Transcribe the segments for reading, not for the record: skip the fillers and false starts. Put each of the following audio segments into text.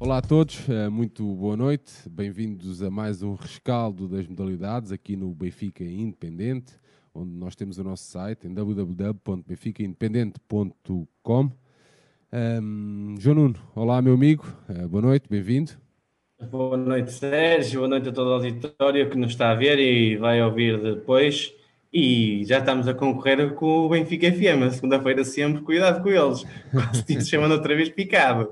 Olá a todos, muito boa noite, bem-vindos a mais um rescaldo das modalidades aqui no Benfica Independente, onde nós temos o nosso site em www.benficaindependente.com. João Nuno, olá meu amigo, boa noite, bem-vindo. Boa noite Sérgio, boa noite a todo o auditório que nos está a ver e vai ouvir depois. E já estamos a concorrer com o Benfica FM, a segunda-feira sempre, cuidado com eles, quase te chamando outra vez picado.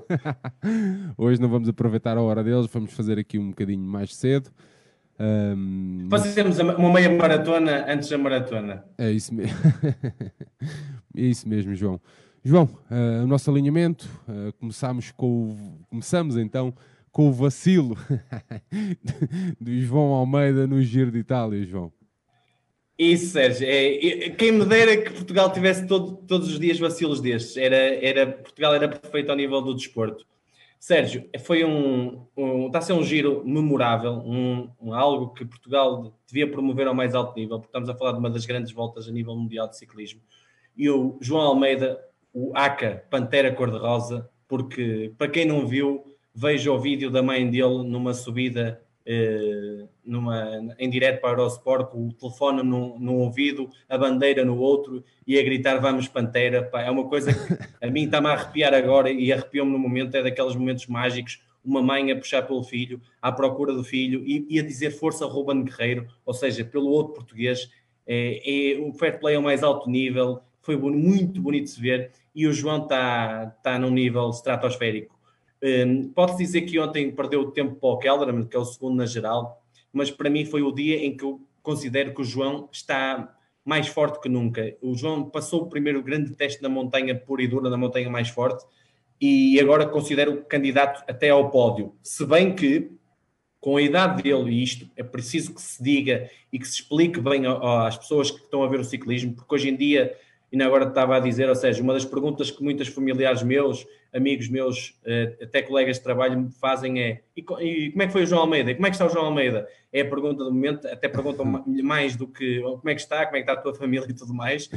Hoje não vamos aproveitar a hora deles, vamos fazer aqui um bocadinho mais cedo. Fazemos uma meia maratona antes da maratona. É isso mesmo, é isso mesmo, João. João, o nosso alinhamento, começamos então com o vacilo do João Almeida no Giro de Itália, João. Isso, Sérgio. Quem me dera que Portugal tivesse todos os dias vacilos destes. Portugal era perfeito ao nível do desporto. Sérgio, está a ser um giro memorável, algo que Portugal devia promover ao mais alto nível, porque estamos a falar de uma das grandes voltas a nível mundial de ciclismo. E o João Almeida, o ACA, Pantera Cor-de-Rosa, porque, para quem não viu, veja o vídeo da mãe dele numa subida... em direto para o Eurosport, com o telefone num ouvido, a bandeira no outro e a gritar vamos Pantera. Pá, é uma coisa que a mim está-me a arrepiar agora e arrepiou-me no momento, é daqueles momentos mágicos, uma mãe a puxar pelo filho, à procura do filho e a dizer força Ruben Guerreiro, ou seja, pelo outro português. O fair play é o mais alto nível, foi muito bonito de se ver e o João está num nível estratosférico. Pode-se dizer que ontem perdeu o tempo para o Kelderman, que é o segundo na geral, mas para mim foi o dia em que eu considero que o João está mais forte que nunca. O João passou o primeiro grande teste na montanha pura e dura, na montanha mais forte, e agora considero candidato até ao pódio. Se bem que, com a idade dele, e isto é preciso que se diga e que se explique bem às pessoas que estão a ver o ciclismo, porque hoje em dia... E agora estava a dizer, ou seja, uma das perguntas que muitos familiares meus, amigos meus, até colegas de trabalho me fazem é e como é que foi o João Almeida? E como é que está o João Almeida? É a pergunta do momento, até perguntam mais do que como é que está a tua família e tudo mais.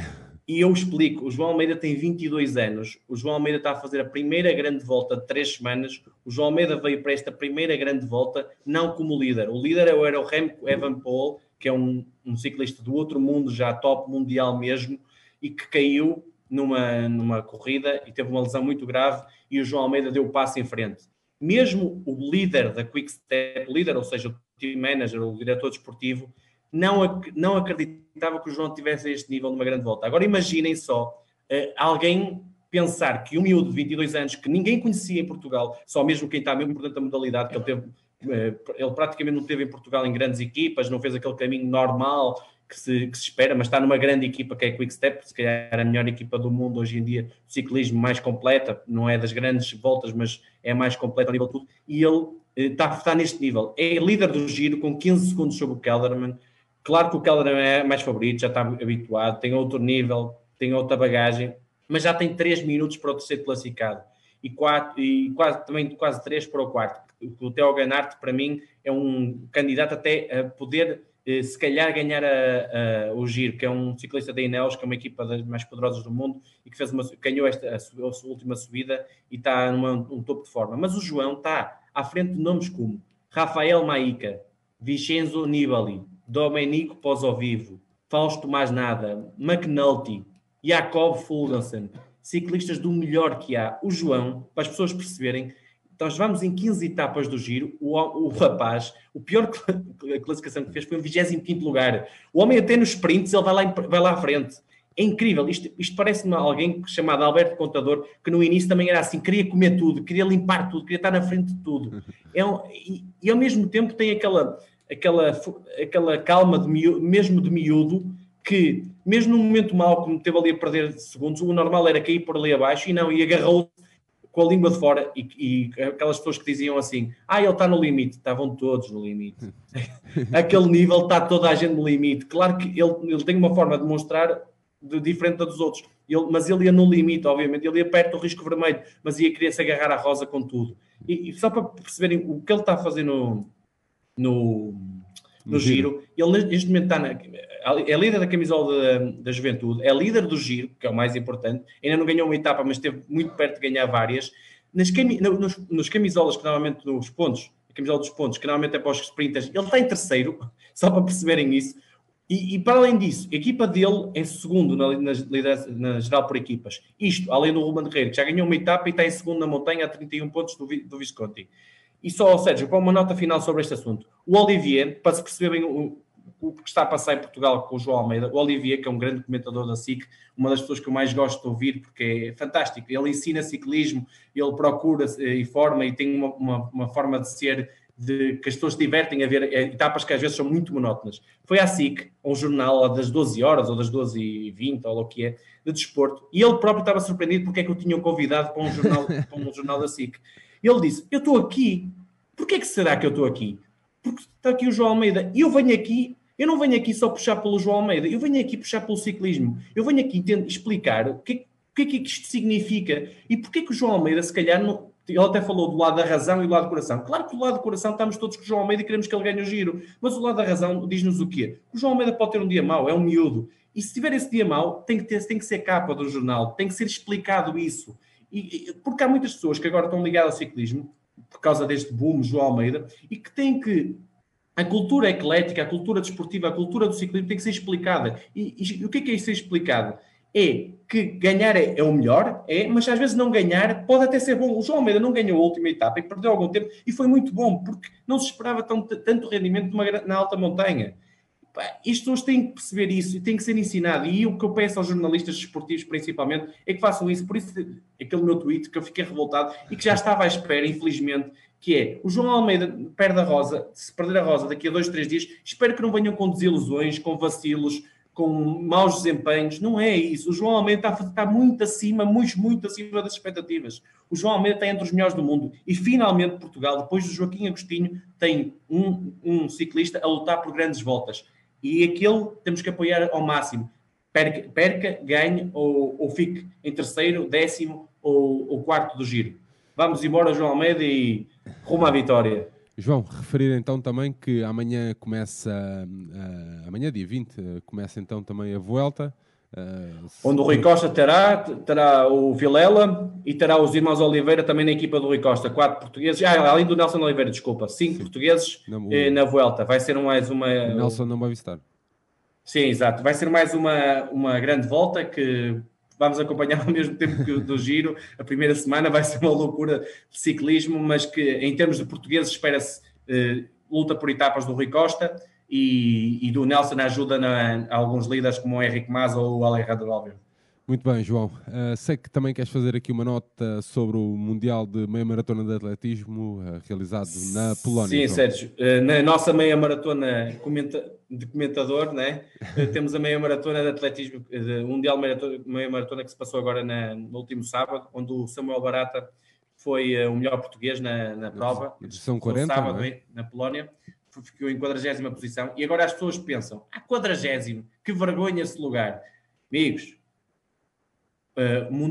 E eu explico, o João Almeida tem 22 anos, o João Almeida está a fazer a primeira grande volta de 3 semanas, o João Almeida veio para esta primeira grande volta não como líder. O líder era o Remco Evan Paul, que é um ciclista do outro mundo, já top mundial mesmo, e que caiu numa corrida e teve uma lesão muito grave e o João Almeida deu o passo em frente. Mesmo o líder da Quick Step, ou seja, o team manager, o diretor desportivo, não acreditava que o João tivesse a este nível numa grande volta. Agora imaginem só alguém pensar que um miúdo de 22 anos, que ninguém conhecia em Portugal, só mesmo quem está mesmo por dentro da modalidade, que ele praticamente não teve em Portugal em grandes equipas, não fez aquele caminho normal... Que se espera, mas está numa grande equipa que é a Quick Step, se calhar a melhor equipa do mundo hoje em dia, ciclismo mais completa, não é das grandes voltas, mas é mais completa a nível de tudo, e ele está neste nível. É líder do giro com 15 segundos sobre o Kelderman. Claro que o Kelderman é mais favorito, já está habituado, tem outro nível, tem outra bagagem, mas já tem 3 minutos para o terceiro classificado e quase 3 para o quarto. O Theo Ganarte, para mim, é um candidato até a poder... se calhar ganhar o Giro, que é um ciclista da Ineos, que é uma equipa das mais poderosas do mundo e que ganhou a sua última subida e está num topo de forma. Mas o João está à frente de nomes como Rafael Maica, Vincenzo Nibali, Domenico Pozzovivo, Fausto Masnada, McNulty, Jacob Fulgensen, ciclistas do melhor que há. O João, para as pessoas perceberem... Nós vamos em 15 etapas do giro, o rapaz, o pior classificação que fez foi o 25º lugar. O homem até nos sprints, ele vai lá à frente. É incrível, isto parece-me alguém chamado Alberto Contador, que no início também era assim, queria comer tudo, queria limpar tudo, queria estar na frente de tudo. E ao mesmo tempo tem aquela calma, mesmo de miúdo, que mesmo num momento mau, como teve ali a perder segundos, o normal era cair por ali abaixo e não, e agarrou-se com a língua de fora, e aquelas pessoas que diziam assim, ele está no limite, estavam todos no limite, aquele nível está toda a gente no limite, claro que ele tem uma forma de mostrar diferente da dos outros, mas ele ia no limite, obviamente, ele ia perto do risco vermelho, mas ia querer se agarrar à rosa com tudo, e só para perceberem o que ele está a fazer no giro, ele neste momento é líder da camisola da juventude, é líder do giro, que é o mais importante, ainda não ganhou uma etapa, mas esteve muito perto de ganhar várias, Nos camisolas que normalmente nos pontos, a camisola dos pontos, que normalmente é para os sprinters, ele está em terceiro, só para perceberem isso. E para além disso, a equipa dele é segundo na geral por equipas. Isto, além do Ruben Guerreiro, que já ganhou uma etapa e está em segundo na montanha a 31 pontos do Visconti. E só, Sérgio, para uma nota final sobre este assunto. O Olivier, para se perceber bem o que está a passar em Portugal com o João Almeida, o Olivier, que é um grande comentador da SIC, uma das pessoas que eu mais gosto de ouvir, porque é fantástico. Ele ensina ciclismo, ele procura e forma, e tem uma forma de ser, de que as pessoas se divertem a ver etapas que às vezes são muito monótonas. Foi à SIC, um jornal das 12 horas, ou das 12h20, ou o que é, de desporto, e ele próprio estava surpreendido porque é que eu tinha convidado para um jornal da SIC. Ele disse, eu estou aqui, porquê que será que eu estou aqui? Porque está aqui o João Almeida, e eu venho aqui, eu não venho aqui só puxar pelo João Almeida, eu venho aqui puxar pelo ciclismo, eu venho aqui explicar o que é que isto significa, e porquê é que o João Almeida, se calhar, não... Ele até falou do lado da razão e do lado do coração. Claro que do lado do coração estamos todos com o João Almeida e queremos que ele ganhe o giro. Mas o lado da razão diz-nos o quê? O João Almeida pode ter um dia mau, é um miúdo. E se tiver esse dia mau, tem que ser capa do jornal. Tem que ser explicado isso. Porque há muitas pessoas que agora estão ligadas ao ciclismo, por causa deste boom João Almeida, e que têm que... A cultura eclética, a cultura desportiva, a cultura do ciclismo tem que ser explicada. E o que é isso ser explicado? É que ganhar é o melhor, mas às vezes não ganhar pode até ser bom. O João Almeida não ganhou a última etapa e perdeu algum tempo, e foi muito bom, porque não se esperava tanto rendimento na alta montanha. As pessoas têm que perceber isso e têm que ser ensinado. E o que eu peço aos jornalistas desportivos, principalmente, é que façam isso. Por isso, aquele meu tweet que eu fiquei revoltado e que já estava à espera, infelizmente, que é, o João Almeida perde a rosa, se perder a rosa daqui a 2, 3 dias, espero que não venham com desilusões, com vacilos, com maus desempenhos. Não é isso. O João Almeida está muito acima, muito acima das expectativas. O João Almeida está entre os melhores do mundo. E, finalmente, Portugal, depois do Joaquim Agostinho, tem um ciclista a lutar por grandes voltas. E aquele temos que apoiar ao máximo. Perca, ganhe ou fique em terceiro, décimo ou quarto do giro. Vamos embora, João Almeida, e rumo à vitória. João, referir então também que amanhã começa, amanhã dia 20, começa então também a Vuelta. Onde o Rui Costa terá o Vilela e terá os irmãos Oliveira também na equipa do Rui Costa. 4 portugueses, além do Nelson Oliveira, desculpa, 5 portugueses na Vuelta. Vai ser mais uma... O Nelson não vai visitar. Sim, exato. Vai ser mais uma grande volta que... Vamos acompanhar ao mesmo tempo que do Giro. A primeira semana vai ser uma loucura de ciclismo, mas que em termos de portugueses espera-se luta por etapas do Rui Costa e do Nelson ajuda a alguns líderes como o Henrique Mas ou o Alejandro Valverde. Muito bem, João. Sei que também queres fazer aqui uma nota sobre o Mundial de Meia Maratona de Atletismo realizado na Polónia. Sim, então. Sérgio. Na nossa Meia Maratona de comentador, né? Temos a Meia Maratona de Atletismo, o Mundial de Meia Maratona que se passou agora no último sábado, onde o Samuel Barata foi o melhor português na prova. São 40, sábado, não é? Na Polónia. Ficou em 40ª posição. E agora as pessoas pensam, 40º, que vergonha esse lugar. Amigos,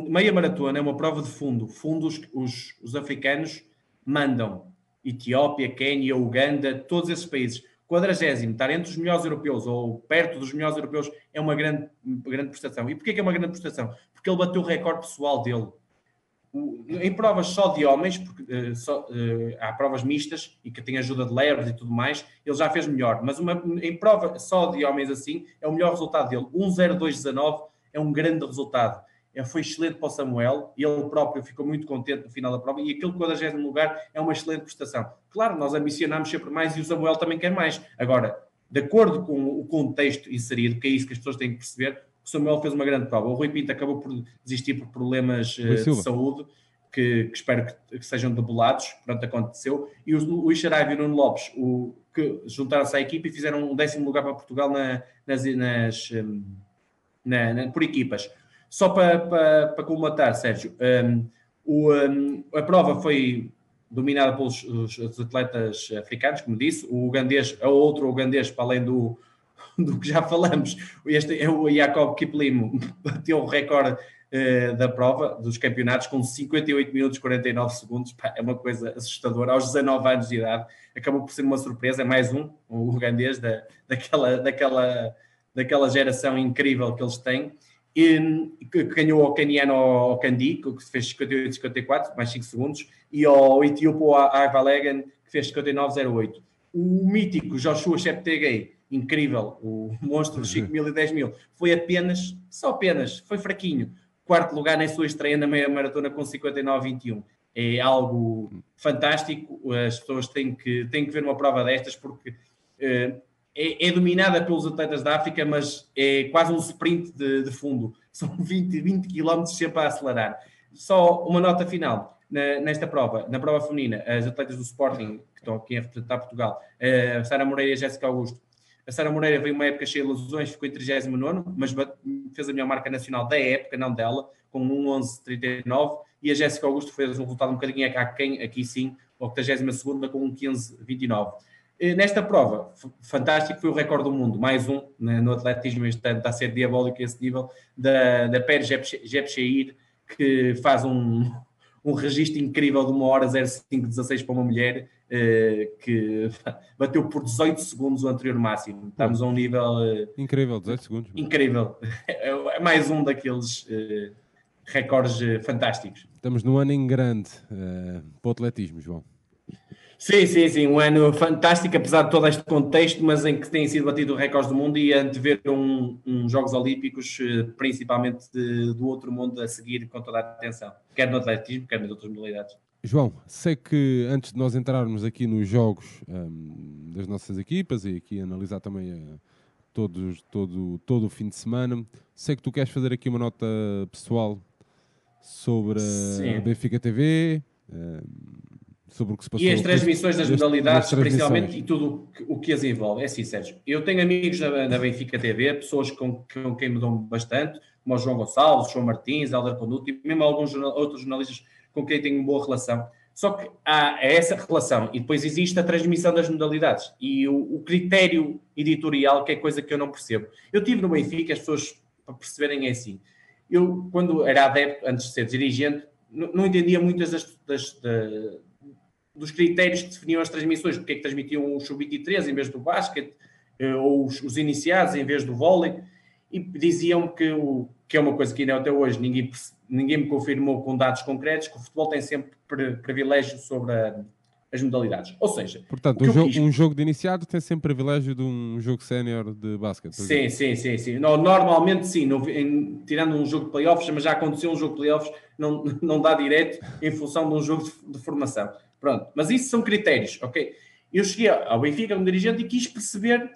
meia maratona é uma prova de fundo. Fundos os africanos mandam. Etiópia, Quênia, Uganda, todos esses países. 40º, estar entre os melhores europeus ou perto dos melhores europeus é uma grande prestação. E porquê que é uma grande prestação? Porque ele bateu o recorde pessoal dele. Em provas só de homens, porque há provas mistas e que têm ajuda de leves e tudo mais, ele já fez melhor. Mas em prova só de homens assim, é o melhor resultado dele. 1:02,19 é um grande resultado. Foi excelente para o Samuel, ele próprio ficou muito contente no final da prova, e aquele 40º lugar é uma excelente prestação. Claro, nós ambicionamos sempre mais e o Samuel também quer mais. Agora, de acordo com o contexto inserido, que é isso que as pessoas têm que perceber, o Samuel fez uma grande prova. O Rui Pinto acabou por desistir por problemas de saúde, que espero que sejam debelados, pronto, aconteceu. E o Ixará e o Nuno Lopes, que juntaram-se à equipa e fizeram um 10º lugar para Portugal por equipas. Só para colmatar, Sérgio, a prova foi dominada pelos os atletas africanos, como disse. O ugandês é outro ugandês, para além do que já falamos. Este é o Jacob Kiplimo, bateu o recorde da prova, dos campeonatos, com 58 minutos e 49 segundos. É uma coisa assustadora. Aos 19 anos de idade, acabou por ser uma surpresa. É mais um ugandês daquela geração incrível que eles têm. que ganhou ao caniano ao Kandi, que fez 58-54, mais 5 segundos, e ao etíopo Arvalegan, que fez 59-08. O mítico Joshua Cheptegei, incrível, o monstro dos 5 mil e 10 mil, foi apenas, só apenas, foi fraquinho. Quarto lugar na sua estreia na meia maratona com 59-21. É algo fantástico, as pessoas têm que ver uma prova destas, porque é dominada pelos atletas da África, mas é quase um sprint de fundo. São 20 km sempre a acelerar. Só uma nota final. Nesta prova, na prova feminina, as atletas do Sporting, que estão aqui a representar Portugal, a Sara Moreira e a Jéssica Augusto. A Sara Moreira veio uma época cheia de lesões, ficou em 39º, mas fez a melhor marca nacional da época, não dela, com 1:11:39, e a Jéssica Augusto fez um resultado um bocadinho aquém, aqui sim, 82ª com 1:15:29. Nesta prova, fantástico, foi o recorde do mundo, mais um no atletismo este ano, está a ser diabólico esse nível, da Pérez Jepcheir, que faz um registro incrível de 1:05:16 para uma mulher, que bateu por 18 segundos o anterior máximo. Estamos a um nível... incrível, 18 segundos. Incrível. É mais um daqueles recordes fantásticos. Estamos num ano em grande para o atletismo, João. Sim. Um ano fantástico, apesar de todo este contexto, mas em que têm sido batidos recordes do mundo e antever Jogos Olímpicos, principalmente do outro mundo, a seguir com toda a atenção, quer no atletismo, quer nas outras modalidades. João, sei que antes de nós entrarmos aqui nos jogos das nossas equipas e aqui analisar também todo o fim de semana, sei que tu queres fazer aqui uma nota pessoal sobre a Benfica TV... sobre o que se passou. E as transmissões das modalidades, principalmente, e tudo o que as envolve. É assim, Sérgio, eu tenho amigos na Benfica TV, pessoas com quem me dão bastante, como o João Gonçalves, João Martins, Alder Conduto, e mesmo alguns outros jornalistas com quem tenho uma boa relação. Só que há essa relação, e depois existe a transmissão das modalidades, e o critério editorial, que é coisa que eu não percebo. Eu estive no Benfica, as pessoas, para perceberem, é assim. Eu, quando era adepto, antes de ser dirigente, não entendia muitas dos critérios que definiam as transmissões, porque é que transmitiam o sub-23 em vez do basquete, ou os iniciados em vez do vôlei, e diziam que é uma coisa que ainda até hoje ninguém me confirmou com dados concretos, que o futebol tem sempre privilégio sobre as modalidades. Ou seja... Portanto, um jogo de iniciado tem sempre privilégio de um jogo sénior de basquete. Sim. Normalmente sim, tirando um jogo de playoffs, mas já aconteceu um jogo de playoffs, não dá direto em função de um jogo de formação. Pronto, mas isso são critérios, ok? Eu cheguei ao Benfica como dirigente e quis perceber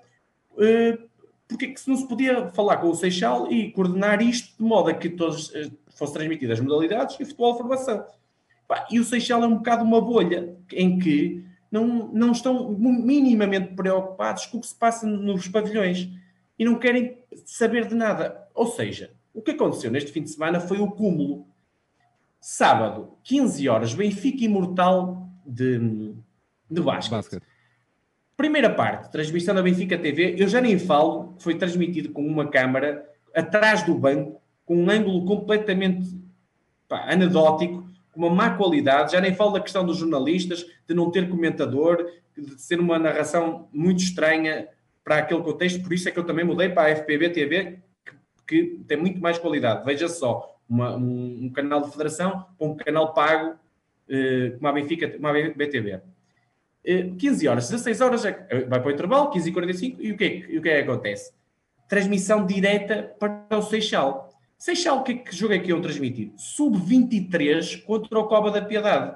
porque é que se não se podia falar com o Seixal e coordenar isto de modo a que todos fossem transmitidas as modalidades e o futebol de formação. E o Seixal é um bocado uma bolha em que não estão minimamente preocupados com o que se passa nos pavilhões e não querem saber de nada. Ou seja, o que aconteceu neste fim de semana foi o cúmulo. Sábado, 15h, Benfica Imortal de basquete. Primeira parte, transmissão da Benfica TV, eu já nem falo, foi transmitido com uma câmara atrás do banco, com um ângulo completamente anedótico, com uma má qualidade, já nem falo da questão dos jornalistas, de não ter comentador, de ser uma narração muito estranha para aquele contexto, por isso é que eu também mudei para a FPB TV, que tem muito mais qualidade, veja só. Um canal de federação para um canal pago como a Benfica, uma BTV. 15h, 16h vai para o intervalo, 15h45, e o que é que acontece? Transmissão direta para o Seixal. Seixal, o que é que jogo é que iam transmitir? Sub-23 contra o Cova da Piedade.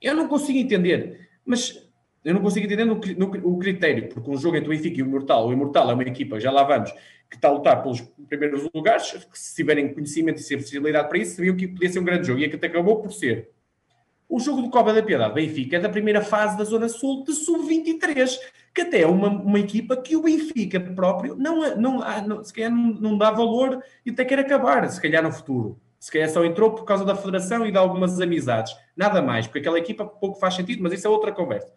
Eu não consigo entender, mas eu não consigo entender o critério, porque um jogo entre o Benfica e o Imortal é uma equipa, já lá vamos, que está a lutar pelos primeiros lugares, que se tiverem conhecimento e se tiverem possibilidade para isso, sabiam que podia ser um grande jogo, e é que até acabou por ser. O jogo do Cova da Piedade, Benfica, é da primeira fase da Zona Sul de Sub-23, que até é uma equipa que o Benfica próprio se calhar não dá valor e até quer acabar, se calhar no futuro. Se calhar só entrou por causa da federação e de algumas amizades. Nada mais, porque aquela equipa pouco faz sentido, mas isso é outra conversa.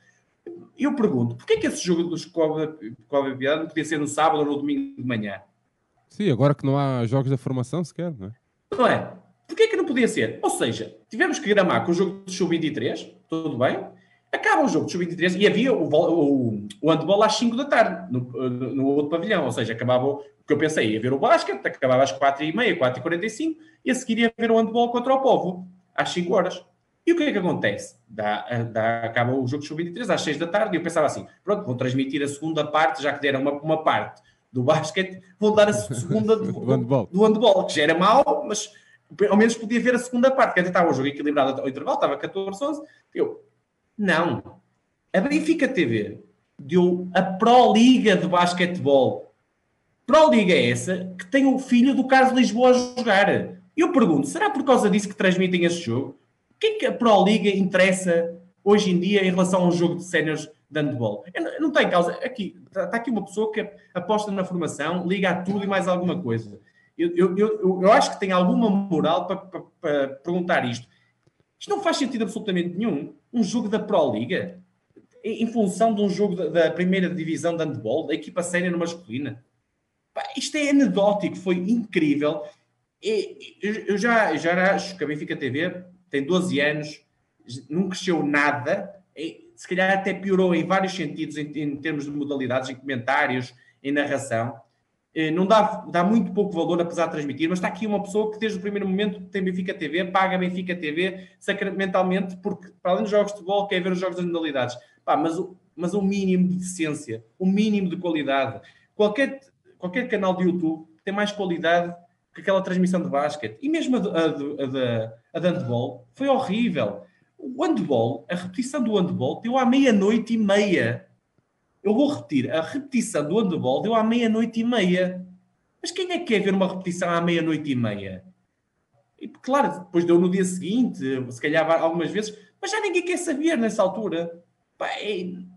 Eu pergunto, porquê é que esse jogo dos Cova da Piedade não podia ser no sábado ou no domingo de manhã? Sim, agora que não há jogos da formação sequer, não é? Não é? Porquê é que não podia ser? Ou seja, tivemos que gramar com o jogo do Sub-23, tudo bem, Acaba o jogo de sub-23 e havia o handball às 5 da tarde no outro pavilhão, ou seja, acabava o que eu pensei, ia ver o basquete, acabava às 4h30, 4h45 e a seguir ia ver o handball contra o Povo às 5 horas. E o que é que acontece? Acaba o jogo de sub-23 às 6 da tarde e eu pensava assim, pronto, vou transmitir a segunda parte, já que deram uma parte do basquete, vou dar a segunda do handball, que já era mau, mas ao menos podia ver a segunda parte, que até estava o jogo equilibrado ao intervalo, estava 14-11, Não. A Benfica TV deu a Proliga de basquetebol. Proliga é essa que tem o filho do Carlos Lisboa a jogar. Eu pergunto, será por causa disso que transmitem esse jogo? O que é que a Proliga interessa hoje em dia em relação a um jogo de séniores de handball? Não tem causa. Aqui, está aqui uma pessoa que aposta na formação, liga a tudo e mais alguma coisa. Eu acho que tem alguma moral para perguntar isto. Isto não faz sentido absolutamente nenhum. Um jogo da Proliga, em função de um jogo da primeira divisão de handball, da equipa sénior masculina. Isto é anedótico, foi incrível. Eu já acho que a Benfica TV tem 12 anos, não cresceu nada, se calhar até piorou em vários sentidos, em termos de modalidades, em comentários, em narração. Não dá muito pouco valor, apesar de transmitir, mas está aqui uma pessoa que desde o primeiro momento tem Benfica TV, paga Benfica TV sacramentalmente, porque para além dos jogos de futebol quer ver os jogos das modalidades. Mas o mínimo de decência, o mínimo de qualidade. Qualquer canal de YouTube tem mais qualidade que aquela transmissão de basquete. E mesmo a de handball foi horrível. O handball, a repetição do handball deu à 00:30. Eu vou repetir, a repetição do handball deu à 00:30. Mas quem é que quer ver uma repetição à 00:30? E, claro, depois deu no dia seguinte, se calhar algumas vezes, mas já ninguém quer saber nessa altura.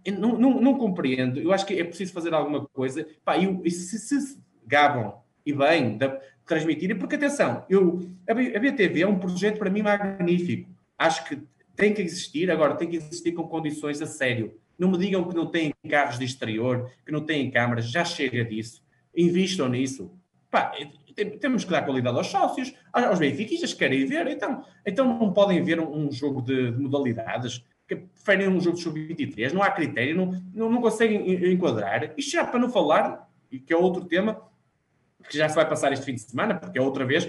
Não compreendo. Eu acho que é preciso fazer alguma coisa. Se gabam, e bem, de transmitirem, porque, atenção, a BTV é um projeto, para mim, magnífico. Acho que tem que existir, agora tem que existir com condições a sério. Não me digam que não têm carros de exterior, que não têm câmaras, já chega disso. Investam nisso. Temos que dar qualidade aos sócios, aos benfiquistas que querem ver. Então não podem ver um jogo de modalidades, que preferem um jogo de sub-23, não há critério, não conseguem enquadrar. Isto já para não falar, que é outro tema, que já se vai passar este fim de semana, porque é outra vez,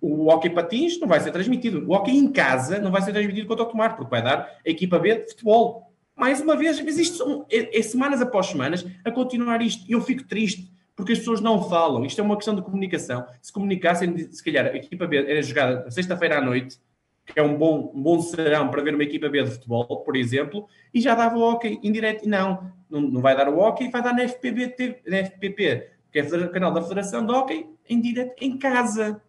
o hóquei patins não vai ser transmitido. O hóquei em casa não vai ser transmitido contra o Tomar, porque vai dar a equipa B de futebol. Mais uma vez, mas isto é semanas após semanas a continuar isto. Eu fico triste, porque as pessoas não falam. Isto é uma questão de comunicação. Se comunicassem, se calhar, a equipa B era jogada sexta-feira à noite, que é um bom serão para ver uma equipa B de futebol, por exemplo, e já dava o hóquei em direto. Não vai dar o hóquei, vai dar na FPB TV, na FPP, que é o canal da Federação de Hóquei, em direto, em casa.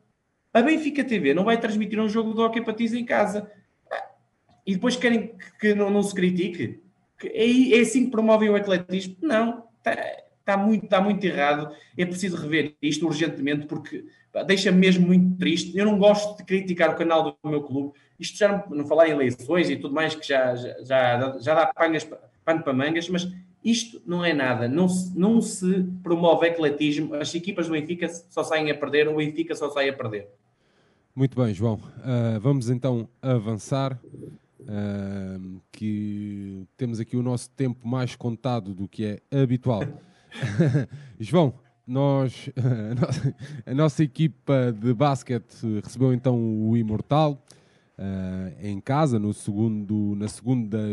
A Benfica TV não vai transmitir um jogo de hóquei patins em casa. E depois querem que não se critique? É assim que promovem o atletismo? Não, está muito errado. É preciso rever isto urgentemente, porque deixa-me mesmo muito triste. Eu não gosto de criticar o canal do meu clube. Isto já não falar em eleições e tudo mais, que já dá pano para mangas, mas isto não é nada. Não se promove atletismo. As equipas do Benfica só saem a perder, o Benfica só sai a perder. Muito bem, João. Vamos então avançar. Que temos aqui o nosso tempo mais contado do que é habitual. João, a nossa equipa de basquete recebeu então o Imortal em casa, na segunda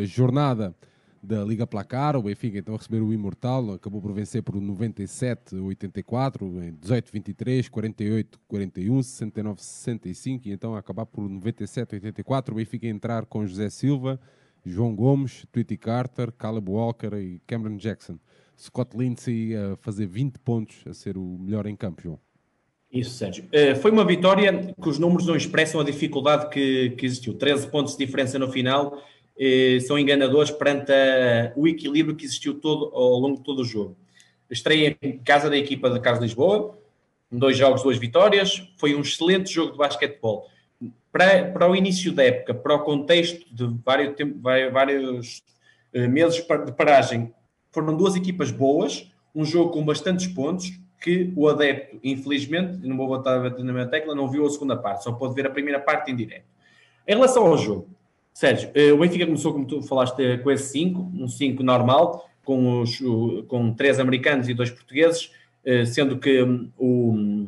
jornada da Liga Placar. O Benfica então recebeu o Imortal, acabou por vencer por 97-84, 18-23, 48-41, 69-65 e então acabar por 97-84. O Benfica entrar com José Silva, João Gomes, Twitty Carter, Caleb Walker e Cameron Jackson. Scottie Lindsey a fazer 20 pontos, a ser o melhor em campo, João. Isso, Sérgio. Foi uma vitória que os números não expressam a dificuldade que existiu. 13 pontos de diferença no final. São enganadores perante o equilíbrio que existiu ao longo de todo o jogo. Estreia em casa da equipa de Carlos Lisboa, 2 jogos, 2 vitórias, foi um excelente jogo de basquetebol. Para o início da época, para o contexto de vários meses de paragem, foram 2 equipas boas, um jogo com bastantes pontos, que o adepto, infelizmente, não vou botar na minha tecla, não viu a segunda parte, só pôde ver a primeira parte em direto. Em relação ao jogo, Sérgio, o Benfica começou, como tu falaste, com esse 5, um 5 normal, com 3 americanos e 2 portugueses, sendo que o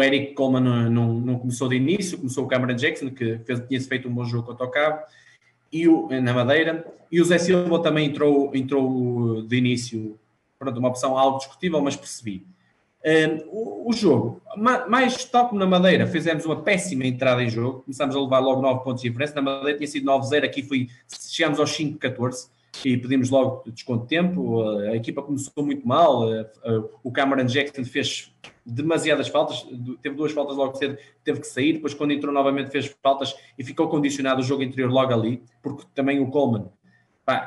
Eric Coleman não começou de início, começou o Cameron Jackson, que tinha-se feito um bom jogo contra o Cabo, na Madeira, e o Zé Silva também entrou de início, pronto, uma opção algo discutível, mas percebi. O jogo, mais tal como na Madeira, fizemos uma péssima entrada em jogo, começámos a levar logo 9 pontos de diferença, na Madeira tinha sido 9-0, aqui chegámos aos 5-14 e pedimos logo desconto de tempo, a equipa começou muito mal, o Cameron Jackson fez demasiadas faltas, teve 2 faltas logo cedo, teve que sair, depois quando entrou novamente fez faltas e ficou condicionado o jogo interior logo ali, porque também o Coleman,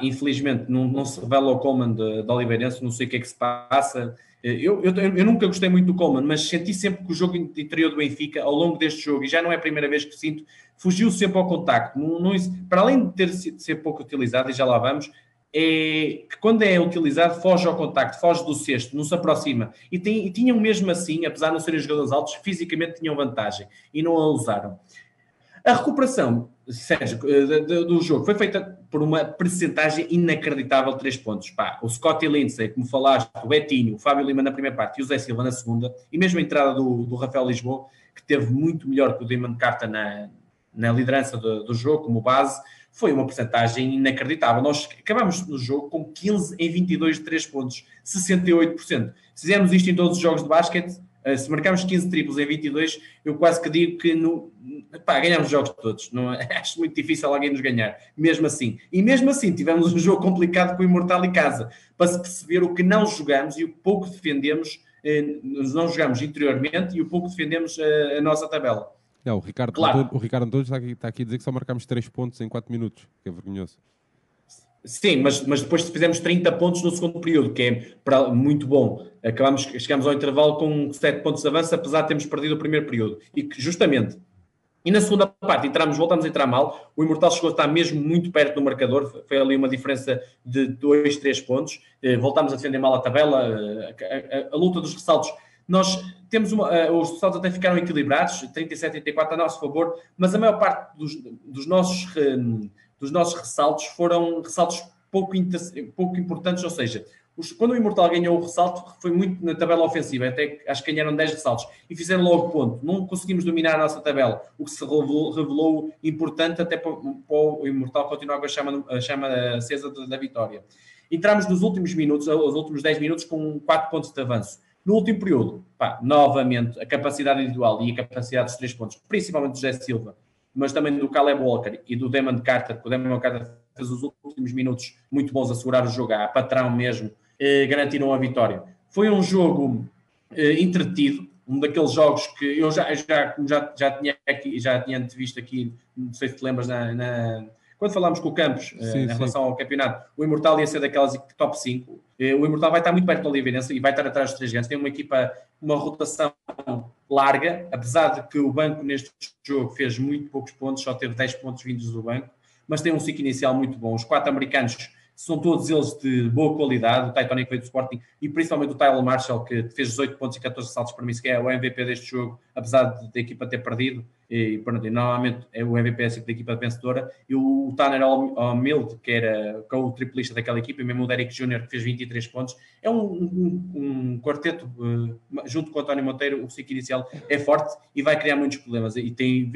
infelizmente não se revela o Coleman de Oliveirense, não sei o que é que se passa. Eu nunca gostei muito do Coleman, mas senti sempre que o jogo interior do Benfica, ao longo deste jogo, e já não é a primeira vez que sinto, fugiu sempre ao contacto. Não, para além de ser pouco utilizado, e já lá vamos, é que quando é utilizado, foge ao contacto, foge do cesto, não se aproxima. E tinham mesmo assim, apesar de não serem jogadores altos, fisicamente tinham vantagem e não a usaram. A recuperação, Sérgio, do jogo foi feita por uma percentagem inacreditável de 3 pontos. O Scottie Lindsey, como falaste, o Betinho, o Fábio Lima na primeira parte e o Zé Silva na segunda, e mesmo a entrada do Rafael Lisboa, que teve muito melhor que o Damon Carter na liderança do jogo, como base, foi uma percentagem inacreditável. Nós acabámos no jogo com 15 em 22 de 3 pontos, 68%. Fizemos isto em todos os jogos de basquete. Se marcarmos 15 triplos em 22, eu quase que digo que ganhámos jogos todos. Não, acho muito difícil alguém nos ganhar, mesmo assim. E mesmo assim tivemos um jogo complicado com o Imortal em casa, para se perceber o que não jogamos e o pouco defendemos, não jogamos interiormente e o pouco defendemos a nossa tabela. Não, o Ricardo Antunes está aqui a dizer que só marcámos 3 pontos em 4 minutos, que é vergonhoso. Sim, mas depois fizemos 30 pontos no segundo período, que é muito bom. Chegámos ao intervalo com 7 pontos de avanço, apesar de termos perdido o primeiro período. E na segunda parte voltamos a entrar mal. O Imortal chegou a estar mesmo muito perto do marcador. Foi ali uma diferença de 2-3 pontos. Voltámos a defender mal a tabela. A luta dos ressaltos. Nós temos os ressaltos até ficaram equilibrados, 37-34 a nosso favor, mas a maior parte dos nossos ressaltos foram ressaltos pouco importantes, ou seja, quando o Imortal ganhou o ressalto, foi muito na tabela ofensiva, até acho que ganharam 10 ressaltos, e fizeram logo ponto, não conseguimos dominar a nossa tabela, o que se revelou importante até para o Imortal continuar com a chama acesa da vitória. Entramos nos últimos minutos, os últimos 10 minutos, com 4 pontos de avanço. No último período, novamente, a capacidade individual e a capacidade dos 3 pontos, principalmente do Zé Silva, mas também do Caleb Walker e do Damon Carter, que o Damon Carter fez os últimos minutos muito bons a segurar o jogo, a patrão mesmo, garantiram a vitória. Foi um jogo entretido, um daqueles jogos que eu já tinha antevisto aqui, não sei se te lembras, quando falámos com o Campos, em relação ao campeonato, o Imortal ia ser daquelas top 5, o Imortal vai estar muito perto da Oliveirense e vai estar atrás dos 3 grandes, tem uma equipa, uma rotação larga, apesar de que o banco neste jogo fez muito poucos pontos, só teve 10 pontos vindos do banco, mas tem um ciclo inicial muito bom. Os 4 americanos são todos eles de boa qualidade, o Titanic veio do Sporting e principalmente o Tyler Marshall, que fez 18 pontos e 14 ressaltos, para mim que é o MVP deste jogo, apesar da equipa ter perdido, e normalmente é o MVP da equipa vencedora, e o Tanner Almild, que era o triplista daquela equipa, e mesmo o Derek Jr., que fez 23 pontos, é um quarteto, junto com o António Monteiro, o ciclo inicial é forte e vai criar muitos problemas, e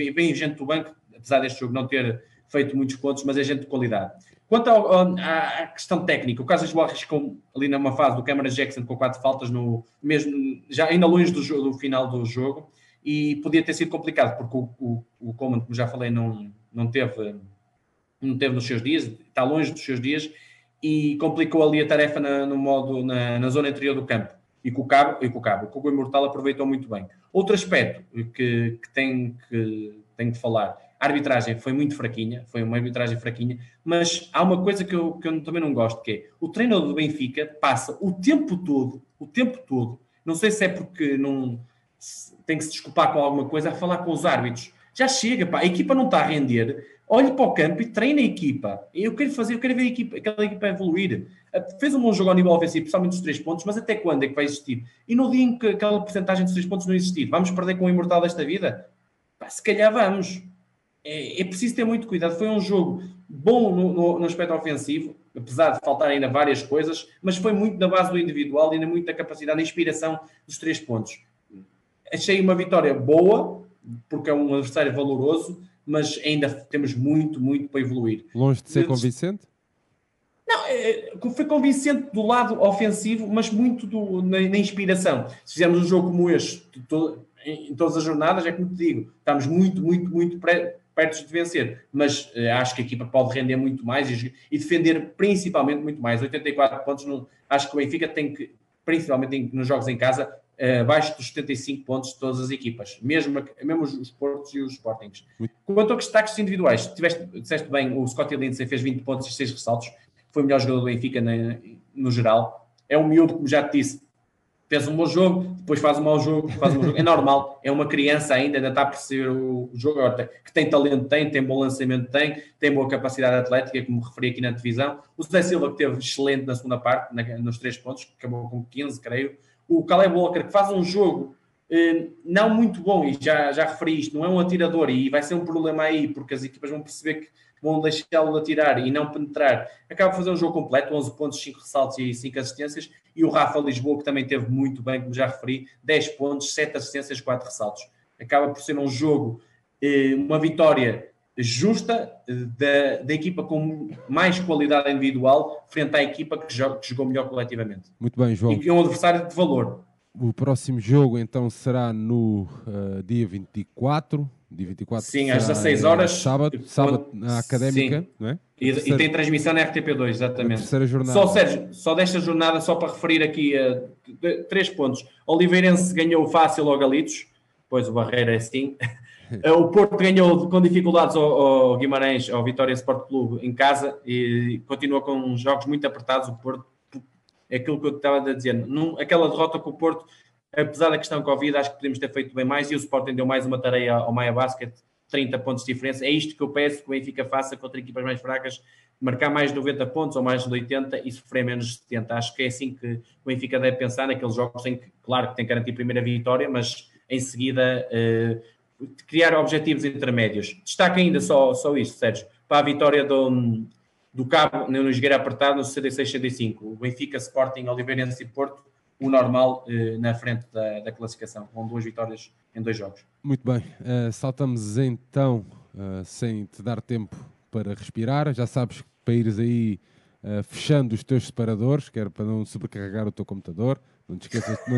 vem gente do banco, apesar deste jogo não ter feito muitos pontos, mas é gente de qualidade. Quanto à questão técnica, o Carlos Lisboa arriscou ali numa fase do Cameron Jackson com 4 faltas, já ainda longe do final do jogo, e podia ter sido complicado, porque o Coleman, como já falei, não teve nos seus dias, está longe dos seus dias, e complicou ali a tarefa na zona interior do campo, e com o Imortal aproveitou muito bem. Outro aspecto que tenho de falar, a arbitragem foi uma arbitragem fraquinha, mas há uma coisa que eu também não gosto, que é o treinador do Benfica passa o tempo todo, não sei se é porque não tem que se desculpar com alguma coisa, a falar com os árbitros. Já chega, a equipa não está a render, olhe para o campo e treina a equipa. Eu quero ver aquela equipa evoluir. Fez um bom jogo ao nível ofensivo, principalmente dos 3 pontos, mas até quando é que vai existir? E no dia em que aquela porcentagem dos 3 pontos não existir, vamos perder com o Imortal desta vida? Se calhar vamos. é preciso ter muito cuidado. Foi um jogo bom no aspecto ofensivo, apesar de faltar ainda várias coisas, mas foi muito na base do individual e ainda muito da capacidade de inspiração dos 3 pontos. Achei uma vitória boa, porque é um adversário valoroso, mas ainda temos muito, muito para evoluir. Longe de ser convincente? Não, foi convincente do lado ofensivo, mas muito na inspiração. Se fizermos um jogo como este em todas as jornadas, é como te digo, estamos muito, muito, muito perto de vencer, mas acho que a equipa pode render muito mais e defender principalmente muito mais. 84 pontos, acho que o Benfica tem que, principalmente nos jogos em casa, abaixo dos 75 pontos de todas as equipas, mesmo os Portos e os Sportings. Quanto a destaques individuais, disseste bem, o Scottie Lindsey fez 20 pontos e 6 ressaltos, foi o melhor jogador do Benfica no geral. É um miúdo, como já te disse, fez um bom jogo, depois faz um mau jogo, faz um bom jogo. É normal, é uma criança ainda está a perceber o jogo, que tem talento, tem bom lançamento, tem boa capacidade atlética, como referi aqui na divisão. O Zé Silva, que teve excelente na segunda parte, nos 3 pontos, que acabou com 15, creio. O Caleb Walker, que faz um jogo não muito bom, e já referi isto, não é um atirador, e vai ser um problema aí, porque as equipas vão perceber que vão deixá-lo atirar e não penetrar. Acaba de fazer um jogo completo, 11 pontos, 5 ressaltos e 5 assistências, e o Rafa Lisboa, que também teve muito bem, como já referi, 10 pontos, 7 assistências, 4 ressaltos. Acaba por ser um jogo, uma vitória justa da equipa com mais qualidade individual frente à equipa que jogou melhor coletivamente. Muito bem, João. E que é um adversário de valor. O próximo jogo, então, será no dia 24. Dia 24. Sim, às 16 horas. Sábado na Académica. Não é? E tem transmissão na RTP2, exatamente. Terceira jornada. Só, Sérgio, desta jornada, só para referir aqui 3 pontos. Oliveirense ganhou fácil ao Galitos, pois o Barreira é assim. O Porto ganhou com dificuldades ao Guimarães, ao Vitória Sport Clube em casa, e continua com jogos muito apertados. O Porto, aquilo que eu estava a dizer, aquela derrota com o Porto, apesar da questão Covid, acho que podemos ter feito bem mais, e o Sporting deu mais uma tarefa ao Maia Basket, 30 pontos de diferença. É isto que eu peço que o Benfica faça contra equipas mais fracas, marcar mais de 90 pontos ou mais de 80 e sofrer menos de 70. Acho que é assim que o Benfica deve pensar naqueles jogos em que, claro, que tem que garantir a primeira vitória, mas em seguida... criar objetivos intermédios. Destaca ainda só isso, Sérgio, para a vitória do Cabo no esgueiro apertado, no 66-65. O Benfica, Sporting, Oliveirense e Porto, o normal na frente da classificação, com 2 vitórias em 2 jogos. Muito bem, saltamos então, sem te dar tempo para respirar. Já sabes que para ires aí fechando os teus separadores, que era para não sobrecarregar o teu computador. Não te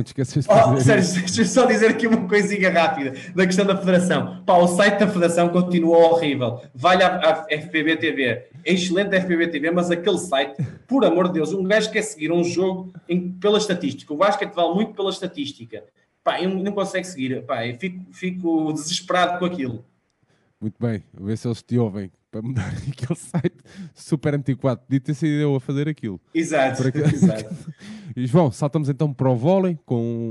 esqueças de fazer Sérgio, deixa eu só dizer aqui uma coisinha rápida da questão da Federação. O site da Federação continua horrível. Vai à FPB TV. É excelente a FPB TV, mas aquele site, por amor de Deus, um gajo quer seguir um jogo pela estatística. O Vasco é que vale muito pela estatística. Eu não consigo seguir. Eu fico desesperado com aquilo. Muito bem. Vou ver se eles te ouvem. Para mudar aquele site super antiquado. Podia ter sido eu a fazer aquilo. Exato. João, saltamos então para o vôlei,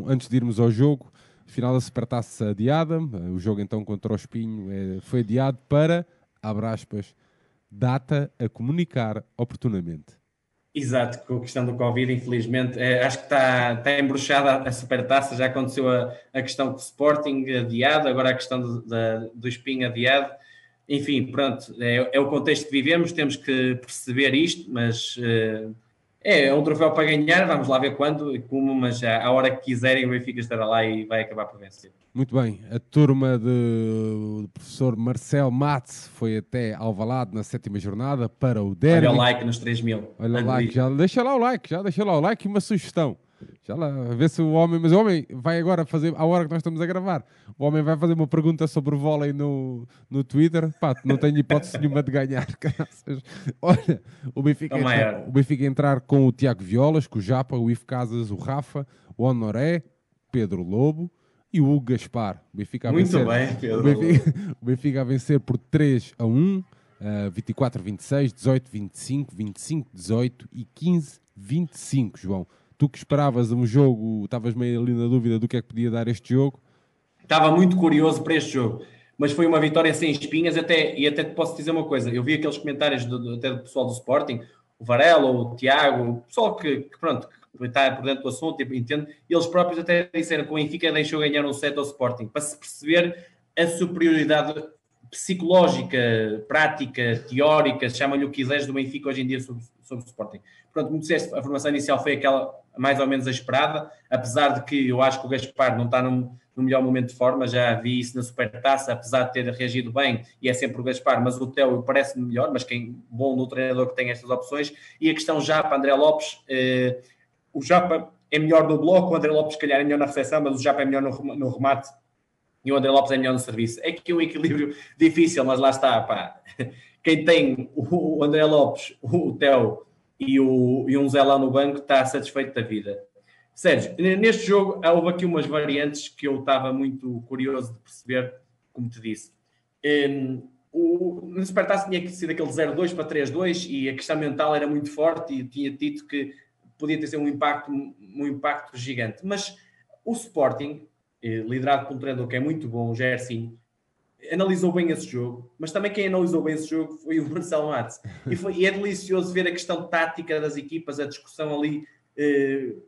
antes de irmos ao jogo. Final da Supertaça adiada. O jogo então contra o Espinho foi adiado para, abre aspas, data a comunicar oportunamente. Exato, com a questão do Covid, infelizmente, acho que está embruxada a Supertaça. Já aconteceu a questão do Sporting adiado, agora a questão do Espinho adiado. Enfim, pronto, é o contexto que vivemos, temos que perceber isto, mas é um troféu para ganhar, vamos lá ver quando e como, mas à hora que quiserem o Benfica estará lá e vai acabar por vencer. Muito bem, a turma do professor Marcel Matz foi até ao Valado na 7ª jornada para o derby. Olha o like nos 3.000. Olha o like, já deixa lá o like e uma sugestão. Já lá, a ver se o homem, mas o homem vai agora fazer, à hora que nós estamos a gravar, o homem vai fazer uma pergunta sobre o vôlei no Twitter. Pá, não tenho hipótese nenhuma de ganhar. Olha, o Benfica entrar com o Tiago Violas, com o Japa, o Ivo Casas, o Rafa, o Honoré, Pedro Lobo e o Hugo Gaspar. O Benfica a vencer, muito bem, Pedro. O Benfica a vencer por 3-1, 24-26, 18-25, 25-18 e 15-25, João. Tu que esperavas um jogo, estavas meio ali na dúvida do que é que podia dar este jogo? Estava muito curioso para este jogo, mas foi uma vitória sem espinhas, até te posso dizer uma coisa, eu vi aqueles comentários até do pessoal do Sporting, o Varela, o Tiago, o pessoal que está por dentro do assunto, entendo, eles próprios até disseram que o Benfica deixou ganhar um set ao Sporting, para se perceber a superioridade psicológica, prática, teórica, chama-lhe o que quiseres, do Benfica hoje em dia sobre o Sporting. Pronto, como disseste, a formação inicial foi aquela mais ou menos esperada, apesar de que eu acho que o Gaspar não está no melhor momento de forma, já vi isso na Supertaça, apesar de ter reagido bem, e é sempre o Gaspar, mas o Theo parece-me melhor, mas quem bom no treinador que tem estas opções. E a questão Japa, André Lopes, o Japa é melhor no bloco, o André Lopes se calhar é melhor na recepção, mas o Japa é melhor no remate, e o André Lopes é melhor no serviço. É que é um equilíbrio difícil, mas lá está, pá. Quem tem o André Lopes, o Theo e um Zé lá no banco está satisfeito da vida. Sérgio, neste jogo houve aqui umas variantes que eu estava muito curioso de perceber, como te disse. No Supertaça tinha que ser daquele 0-2 para 3-2 e a questão mental era muito forte e tinha dito que podia ter sido um impacto gigante. Mas o Sporting, liderado por um treinador que é muito bom, o Jercinho, analisou bem esse jogo, mas também quem analisou bem esse jogo foi o Marcel Matz. E é delicioso ver a questão tática das equipas, a discussão ali,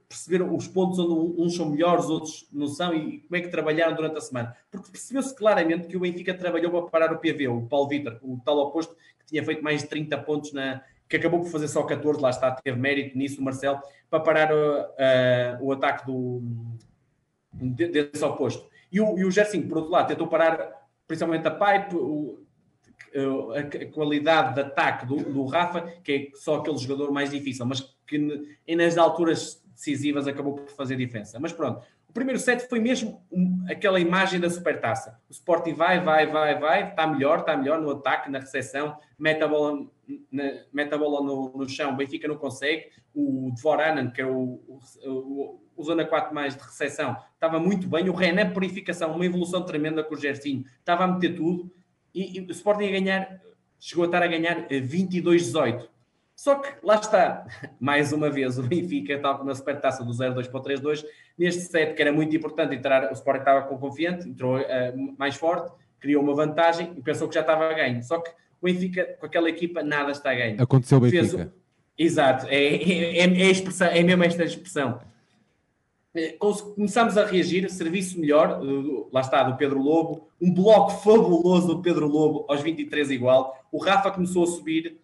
perceber os pontos onde uns são melhores, outros não são, e como é que trabalharam durante a semana. Porque percebeu-se claramente que o Benfica trabalhou para parar o PV, o Paulo Vítor, o tal oposto, que tinha feito mais de 30 pontos, que acabou por fazer só 14, lá está, teve mérito nisso o Marcel, para parar o ataque desse oposto. E o Jercinho, por outro lado, tentou parar principalmente a Pipe, a qualidade de ataque do Rafa, que é só aquele jogador mais difícil, mas que nas alturas decisivas acabou por fazer diferença. Mas pronto, o primeiro set foi mesmo aquela imagem da Supertaça. O Sporting vai, está melhor no ataque, na recepção, mete a bola no chão, o Benfica não consegue. O Dvoranan, que é o zona 4 mais de recepção, estava muito bem. O Renan, purificação, uma evolução tremenda com o Jercinho, estava a meter tudo. E o Sporting chegou a estar a ganhar 22-18. Só que, lá está, mais uma vez, o Benfica, tal como na Supertaça, do 0-2 para o 3-2, neste set, que era muito importante entrar, o Sporting estava confiante, entrou mais forte, criou uma vantagem e pensou que já estava a ganho. Só que o Benfica, com aquela equipa, nada está a ganho. Aconteceu o Benfica. Exato, é mesmo esta expressão. Começámos a reagir, serviço melhor, lá está, do Pedro Lobo, um bloco fabuloso do Pedro Lobo, aos 23 igual, o Rafa começou a subir,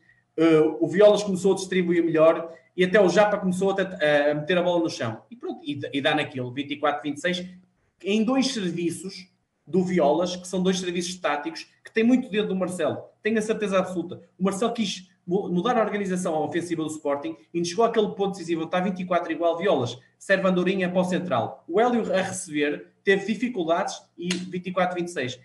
o Violas começou a distribuir melhor e até o Japa começou a meter a bola no chão. E pronto, e dá naquilo, 24-26, em dois serviços do Violas, que são dois serviços táticos, que tem muito dedo do Marcelo, tenho a certeza absoluta. O Marcelo quis mudar a organização à ofensiva do Sporting e chegou àquele ponto decisivo, está 24 igual, Violas, serve andorinha para o central. O Hélio a receber teve dificuldades e 24-26.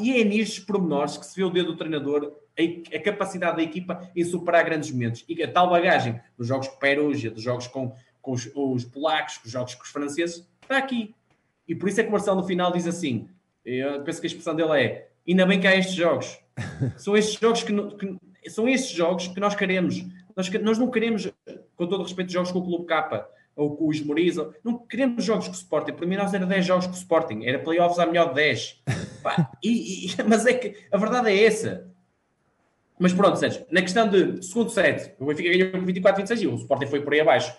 E é nestes pormenores que se vê o dedo do treinador, a capacidade da equipa em superar grandes momentos. E a tal bagagem dos jogos com Perugia, dos jogos com os polacos, dos jogos com os franceses, está aqui. E por isso é que o Marcelo no final diz assim, eu penso que a expressão dele é, ainda bem que há estes jogos. São estes jogos que nós queremos. Nós não queremos, com todo respeito, jogos com o Clube K ou com os Moriz. Não queremos jogos com o Sporting. Para mim, nós era 10 jogos com o Sporting. Era playoffs a melhor de 10. Mas é que a verdade é essa. Mas pronto, Sérgio. Na questão de segundo set, o Benfica ganhou com 24-26 e o Sporting foi por aí abaixo.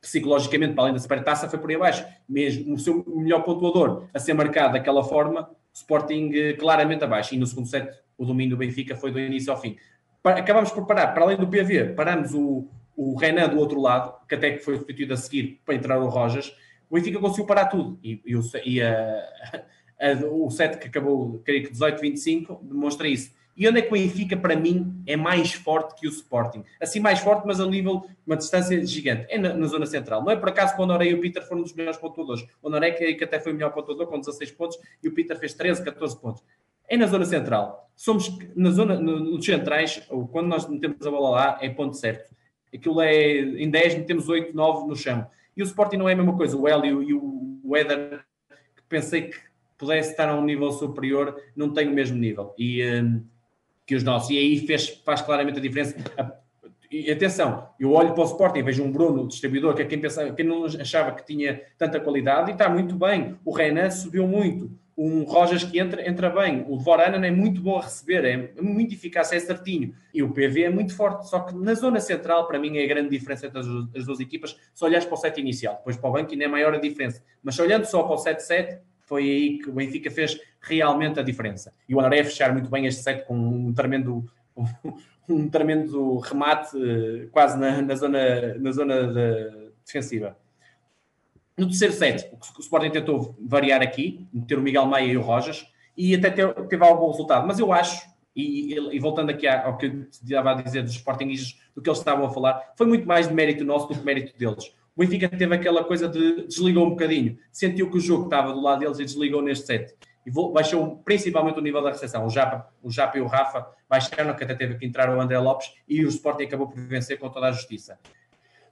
Psicologicamente, para além da Supertaça, foi por aí abaixo. Mesmo o seu melhor pontuador a ser marcado daquela forma, Sporting claramente abaixo. E no segundo set, o domínio do Benfica foi do início ao fim. Acabámos por parar, para além do PV, parámos o Renan do outro lado, que até que foi substituído a seguir para entrar o Rojas. O Benfica conseguiu parar tudo. O set que acabou, creio que 18-25, demonstra isso. E onde é que o Benfica, para mim, é mais forte que o Sporting? Assim mais forte, mas a nível, uma distância gigante. É na zona central. Não é por acaso que o Honoré e o Peter foram um dos melhores pontuadores. O Honoré que até foi o melhor pontuador, com 16 pontos, e o Peter fez 13, 14 pontos. É na zona central. Somos na zona, nos centrais, quando nós metemos a bola lá, é ponto certo. Aquilo é em 10, metemos 8, 9 no chão. E o Sporting não é a mesma coisa. O Hélio e o Éder, que pensei que pudesse estar a um nível superior, não tem o mesmo nível que os nossos. E aí faz claramente a diferença. E atenção, eu olho para o Sporting, vejo um Bruno, distribuidor, que é quem não achava que tinha tanta qualidade, e está muito bem. O Renan subiu muito. Um Rojas que entra bem. O Voranan é muito bom a receber, é muito eficaz, é certinho. E o PV é muito forte. Só que na zona central, para mim, é a grande diferença entre as duas equipas. Se olhares para o set inicial, depois para o banco, ainda é maior a diferença. Mas se olhando só para o 7-7, foi aí que o Benfica fez realmente a diferença. E o André fechar muito bem este set com um tremendo remate quase na zona defensiva. No terceiro set, o Sporting tentou variar aqui, meter o Miguel Maia e o Rojas, e até teve algum resultado. Mas eu acho, e voltando aqui ao que eu estava a dizer dos Sportingistas, do que eles estavam a falar, foi muito mais de mérito nosso do que mérito deles. O Benfica teve aquela coisa de desligou um bocadinho, sentiu que o jogo estava do lado deles e desligou neste set. E baixou principalmente o nível da recepção. O Japa e o Rafa baixaram, que até teve que entrar o André Lopes, e o Sporting acabou por vencer com toda a justiça.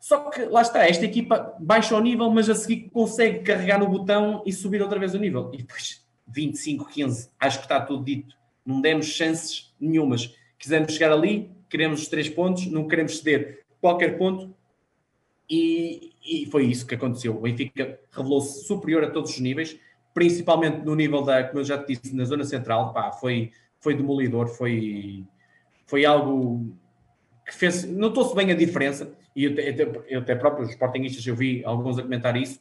Só que, lá está, esta equipa baixa o nível, mas a seguir consegue carregar no botão e subir outra vez o nível. E depois, 25-15, acho que está tudo dito. Não demos chances nenhumas. Quisemos chegar ali, queremos os 3 pontos, não queremos ceder qualquer ponto. E foi isso que aconteceu. O Benfica revelou-se superior a todos os níveis, principalmente no nível da, como eu já te disse, na zona central. Pá, foi demolidor, foi algo que fez... Notou-se bem a diferença, e eu até próprio, os sportinguistas, eu vi alguns a comentar isso.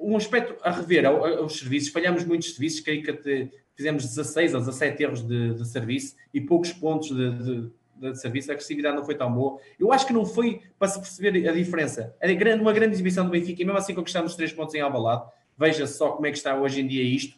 Um aspecto a rever aos serviços, falhamos muitos serviços, creio que até fizemos 16 ou 17 erros de serviço e poucos pontos de serviço, a agressividade não foi tão boa. Eu acho que não foi para se perceber a diferença. Uma grande exibição do Benfica, e mesmo assim conquistamos 3 pontos em Alvalade. Veja só como é que está hoje em dia isto.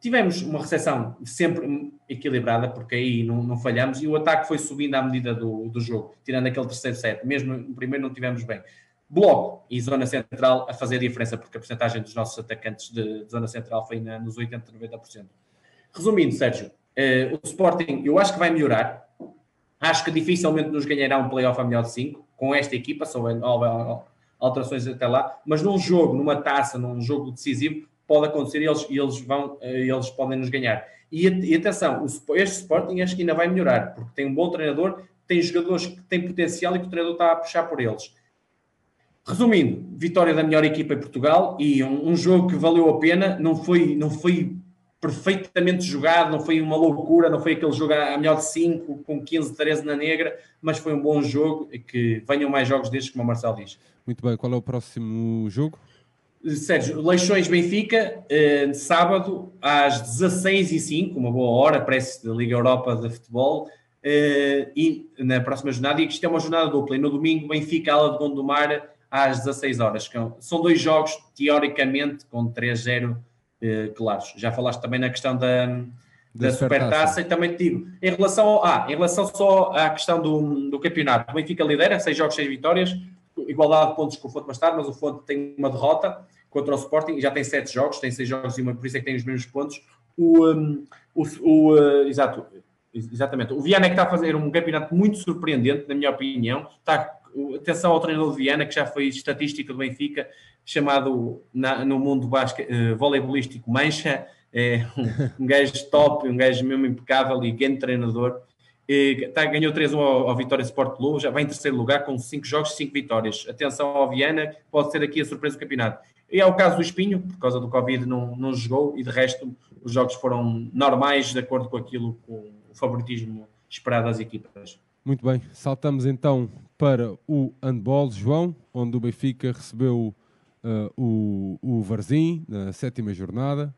Tivemos uma recepção sempre equilibrada, porque aí não falhamos, e o ataque foi subindo à medida do jogo, tirando aquele terceiro set. Mesmo no primeiro não tivemos bem. Bloco e zona central a fazer a diferença, porque a porcentagem dos nossos atacantes de zona central foi nos 80%, 90%. Resumindo, Sérgio, o Sporting eu acho que vai melhorar. Acho que dificilmente nos ganhará um playoff a melhor de 5, com esta equipa, só alterações até lá, mas num jogo, numa taça, num jogo decisivo, pode acontecer e eles podem nos ganhar. E atenção, este Sporting acho que ainda vai melhorar, porque tem um bom treinador, tem jogadores que têm potencial e que o treinador está a puxar por eles. Resumindo, vitória da melhor equipa em Portugal e um jogo que valeu a pena, não foi perfeitamente jogado, não foi uma loucura, não foi aquele jogo a melhor de 5 com 15-13 na negra, mas foi um bom jogo, e que venham mais jogos destes, como o Marcel diz. Muito bem, qual é o próximo jogo? Sérgio, Leixões-Benfica, sábado às 16h05, uma boa hora, parece da Liga Europa de Futebol, e na próxima jornada, e isto é uma jornada dupla, e no domingo Benfica, ala de Gondomar, às 16h. São 2 jogos, teoricamente, com 3-0, claro, já falaste também na questão da Supertaça, e também te digo, em relação só à questão do campeonato, o Benfica lidera, 6 jogos, 6 vitórias, igualdade de pontos com o Fonte Bastardo, mas o Fonte tem uma derrota contra o Sporting, e já tem 7 jogos, tem 6 jogos e uma, por isso é que tem os mesmos pontos. Exatamente, o Viana é que está a fazer um campeonato muito surpreendente, na minha opinião. Atenção ao treinador de Viana, que já foi estatística do Benfica, chamado no mundo voleibolístico Mancha, um gajo top, um gajo mesmo impecável e grande treinador. Ganhou 3-1 ao Vitória Sport Clube, já vai em terceiro lugar com 5 jogos e 5 vitórias. Atenção ao Viana, pode ser aqui a surpresa do campeonato. E é o caso do Espinho, por causa do Covid não jogou, e de resto os jogos foram normais, de acordo com aquilo, com o favoritismo esperado às equipas. Muito bem, saltamos então para o handball, João, onde o Benfica recebeu o Varzim na 7ª jornada.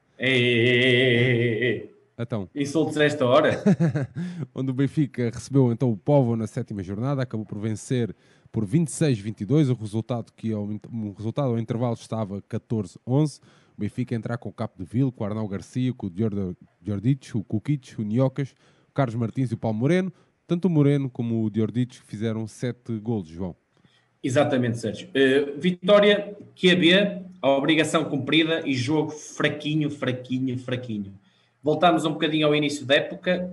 Então, insultos nesta hora. Onde o Benfica recebeu então o Povo na 7ª jornada, acabou por vencer por 26-22, o resultado ao intervalo estava 14-11. O Benfica entrar com o Capdeville, com o Arnau Garcia, com o Diordic, o Kukic, o Niocas, o Carlos Martins e o Paulo Moreno. Tanto o Moreno como o Diordic fizeram 7 golos, João. Exatamente, Sérgio. Vitória QB, a obrigação cumprida, e jogo fraquinho. Voltámos um bocadinho ao início da época,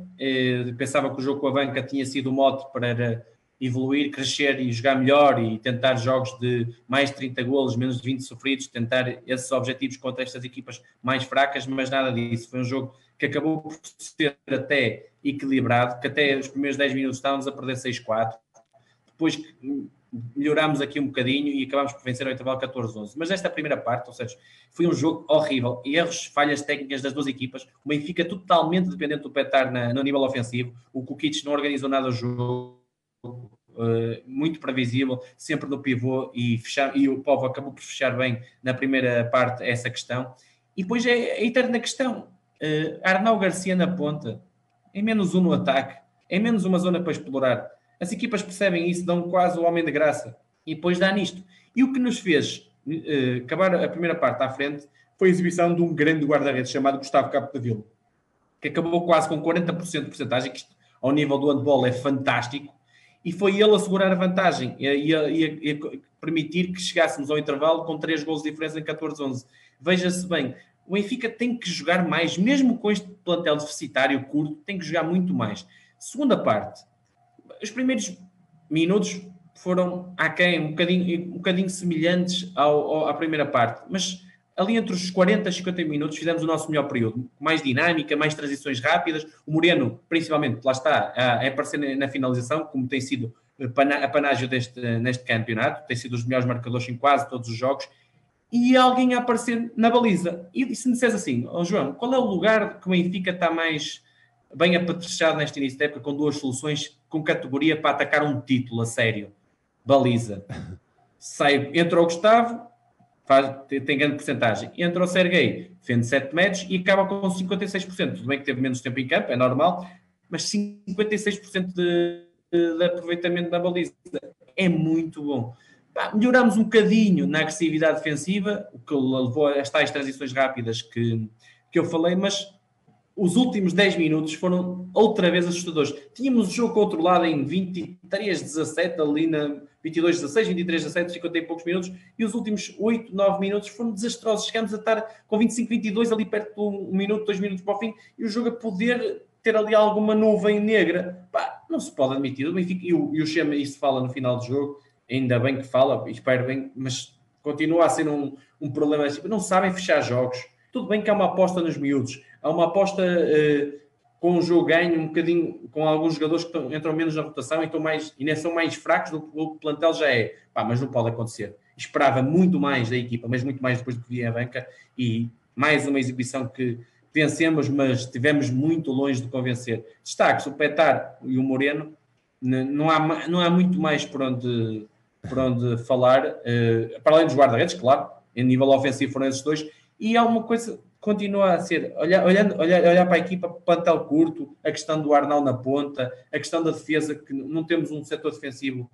pensava que o jogo com a banca tinha sido o mote para evoluir, crescer e jogar melhor, e tentar jogos de mais de 30 golos, menos de 20 sofridos, tentar esses objetivos contra estas equipas mais fracas, mas nada disso. Foi um jogo que acabou por ser até equilibrado, que até os primeiros 10 minutos estávamos a perder 6-4, depois melhorámos aqui um bocadinho e acabámos por vencer o intervalo 14-11. Mas esta primeira parte, ou seja, foi um jogo horrível. Erros, falhas técnicas das duas equipas. O Benfica totalmente dependente do Petar no nível ofensivo. O Kukic não organizou nada o jogo, muito previsível, sempre no pivô, e o Povo acabou por fechar bem na primeira parte essa questão. E depois é a eterna questão. Arnau Garcia na ponta, é menos um no ataque, é menos uma zona para explorar. As equipas percebem isso, dão quase o homem de graça. E depois dá nisto. E o que nos fez acabar a primeira parte à frente foi a exibição de um grande guarda-redes chamado Gustavo Capdeville, que acabou quase com 40% de porcentagem, que isto, ao nível do handball, é fantástico. E foi ele a segurar a vantagem e a permitir que chegássemos ao intervalo com 3 golos de diferença em 14-11. Veja-se bem, o Benfica tem que jogar mais, mesmo com este plantel deficitário curto, tem que jogar muito mais. Segunda parte, os primeiros minutos foram aquém, um bocadinho semelhantes à primeira parte, mas ali entre os 40 e 50 minutos fizemos o nosso melhor período, mais dinâmica, mais transições rápidas, o Moreno, principalmente, lá está, a aparecer na finalização, como tem sido apanágio neste campeonato, tem sido os melhores marcadores em quase todos os jogos, e alguém a aparecer na baliza. E se me disseres assim, oh, João, qual é o lugar que o Benfica está mais bem apetrechado neste início de época, com 2 soluções, com categoria para atacar um título a sério? Baliza. Sai, entra o Gustavo, tem grande porcentagem. Entra o Serguei, defende 7 metros e acaba com 56%. Tudo bem que teve menos tempo em campo, é normal, mas 56% de aproveitamento da baliza. É muito bom. Pá, melhorámos um bocadinho na agressividade defensiva, o que levou a estas transições rápidas que eu falei, mas os últimos 10 minutos foram outra vez assustadores. Tínhamos o jogo controlado em 23-17, ali na 22-16, 23-17, 50 e poucos minutos, e os últimos 8, 9 minutos foram desastrosos. Chegámos a estar com 25-22 ali perto de 1 minuto, 2 minutos para o fim, e o jogo a poder ter ali alguma nuvem negra. Pá, não se pode admitir. O Benfica, e o Chema, isso fala no final do jogo, ainda bem que fala, espero bem, mas continua a ser um problema. Não sabem fechar jogos. Tudo bem que há uma aposta nos miúdos, há uma aposta com um jogo ganho, um bocadinho com alguns jogadores que entram menos na rotação e são mais fracos do que o plantel já é. Pá, mas não pode acontecer. Esperava muito mais da equipa, mas muito mais depois do que vinha a banca, e mais uma exibição que vencemos, mas estivemos muito longe de convencer. Destaques, o Petar e o Moreno, não há muito mais por onde falar, para além dos guarda-redes, claro, em nível ofensivo foram esses dois. E há uma coisa, continua a ser, olhar para a equipa, plantel curto, a questão do Arnau na ponta, a questão da defesa, que não temos um setor defensivo,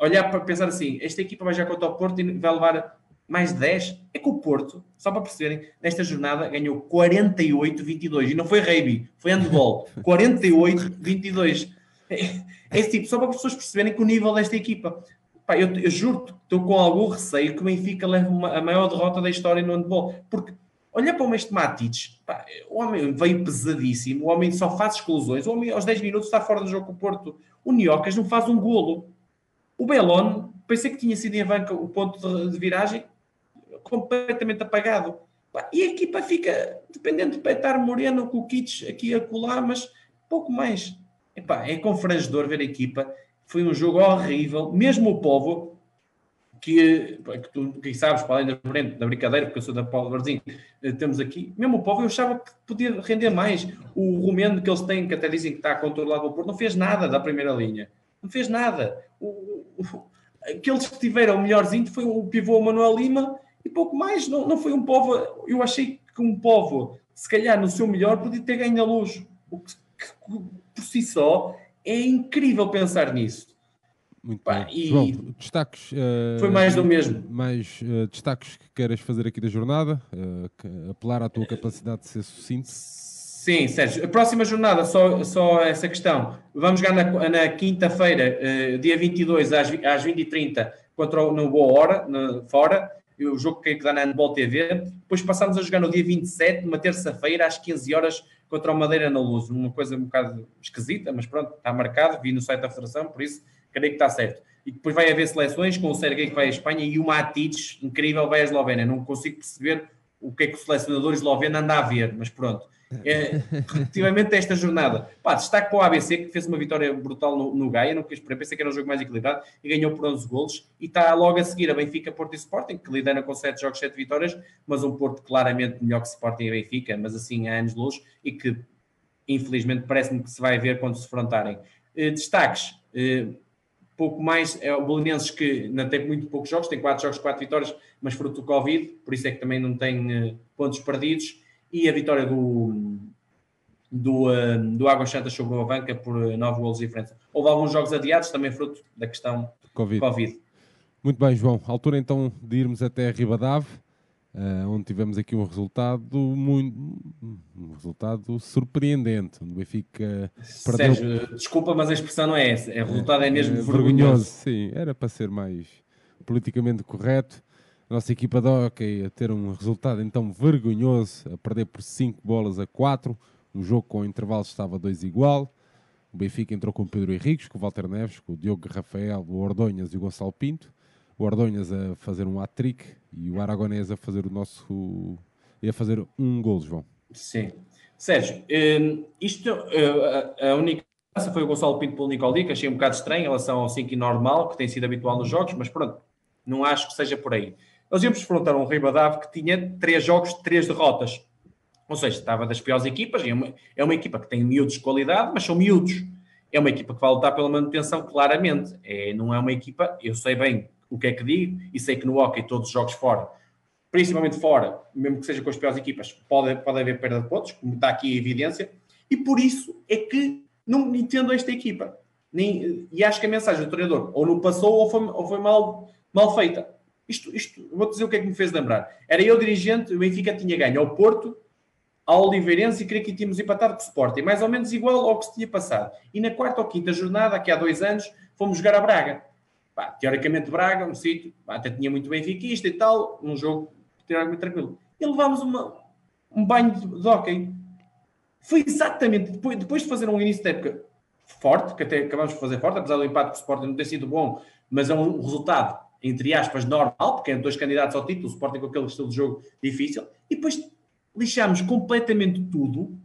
olhar para pensar assim, esta equipa vai já contra o Porto e vai levar mais 10, é que o Porto, só para perceberem, nesta jornada ganhou 48-22, e não foi rugby, foi handball, 48-22, esse tipo, só para as pessoas perceberem que o nível desta equipa... Eu juro-te que estou com algum receio que o Benfica leve a maior derrota da história no handball, porque olha para este Matites, pá, o homem veio pesadíssimo, o homem só faz exclusões, o homem aos 10 minutos está fora do jogo com o Porto, o Niocas não faz um golo, o Belon, pensei que tinha sido em banca o ponto de viragem, completamente apagado, pá, e a equipa fica dependendo de Petar, Moreno, com o Kits aqui a colar, mas pouco mais. Epá, é confrangedor ver a equipa. Foi um jogo horrível, mesmo o Povo, que tu que sabes, para além da brincadeira, porque eu sou da Paulo Barzinho, temos aqui, mesmo o Povo eu achava que podia render mais. O Romeno que eles têm, que até dizem que está controlado pelo Porto, não fez nada da primeira linha. Não fez nada. Aqueles que tiveram o melhorzinho foi o pivô Manuel Lima e pouco mais. Não foi um Povo. Eu achei que um Povo, se calhar no seu melhor, podia ter ganho a Luz. O que por si só... É incrível pensar nisso. Muito bem. João, destaques... foi mais do mesmo. Mais destaques que queiras fazer aqui da jornada? Apelar à tua capacidade de ser sucinto? Sim, Sérgio. A próxima jornada, só essa questão. Vamos jogar na quinta-feira, dia 22, às 20h30, no Boa Hora, fora. O jogo que dá na Handball TV. Depois passamos a jogar no dia 27, uma terça-feira, às 15h, contra o Madeira na Luz, uma coisa um bocado esquisita, mas pronto, está marcado, vi no site da Federação, por isso, creio que está certo. E depois vai haver seleções, com o Serguei que vai à Espanha e o Matites, incrível, vai à Eslovénia. Não consigo perceber o que é que o selecionador esloveno anda a ver, mas pronto. Relativamente a esta jornada, pá, destaque para o ABC, que fez uma vitória brutal no Gaia, não quis esperar, pensei que era um jogo mais equilibrado, e ganhou por 11 golos, e está logo a seguir a Benfica, Porto e Sporting, que lidera com 7 jogos, 7 vitórias, mas um Porto claramente melhor que Sporting e Benfica, mas assim há anos-luz, e que infelizmente parece-me que se vai ver quando se enfrentarem. Destaques, pouco mais, é o Belenenses que não tem muito poucos jogos, tem 4 jogos, 4 vitórias, mas fruto do Covid, por isso é que também não tem pontos perdidos, e a vitória do Águas Santas sobre o Avanca por 9 golos de diferença. Houve alguns jogos adiados, também fruto da questão Covid. Muito bem, João. Altura então de irmos até Ribadave, onde tivemos aqui um resultado surpreendente. O Benfica perdeu... Sérgio, desculpa, mas a expressão não é essa. O resultado é mesmo vergonhoso. Sim, era para ser mais politicamente correto. A nossa equipa de hockey a ter um resultado então vergonhoso, a perder por 5-4. Um jogo com intervalos estava 2 igual. O Benfica entrou com o Pedro Henriques, com o Walter Neves, com o Diogo Rafael, o Ordonhas e o Gonçalo Pinto. O Ordonhas a fazer um hat-trick e o Aragonés a fazer um gol, João. Sim. Sérgio, a única mudança foi o Gonçalo Pinto pelo Nicoldi, que achei um bocado estranho em relação ao 5 normal, que tem sido habitual nos jogos, mas pronto, não acho que seja por aí. Nós íamos enfrentar um Ribadave que tinha 3 jogos, 3 derrotas. Ou seja, estava das piores equipas, é uma equipa que tem miúdos de qualidade, mas são miúdos. É uma equipa que vai lutar pela manutenção, claramente. Não é uma equipa, eu sei bem o que é que digo, e sei que no hockey todos os jogos fora, principalmente fora, mesmo que seja com as piores equipas, pode haver perda de pontos, como está aqui a evidência, e por isso é que não entendo esta equipa. E acho que a mensagem do treinador ou não passou ou foi mal feita. Isto vou dizer o que é que me fez lembrar. Era eu dirigente, o Benfica tinha ganho ao Porto, a Oliveirense, e creio que tínhamos empatado com o Sporting, mais ou menos igual ao que se tinha passado. E na quarta ou quinta jornada, aqui há 2 anos, fomos jogar a Braga. Teoricamente Braga, um sítio, até tinha muito benfiquista e tal, um jogo teoricamente tranquilo. E levámos um banho de hockey. Foi exatamente, depois de fazer um início de época forte, que até acabámos de fazer forte, apesar do empate com o Sporting não ter sido bom, mas é um resultado, entre aspas, normal, porque eram 2 candidatos ao título, o Sporting com aquele estilo de jogo difícil, e depois... lixámos completamente tudo,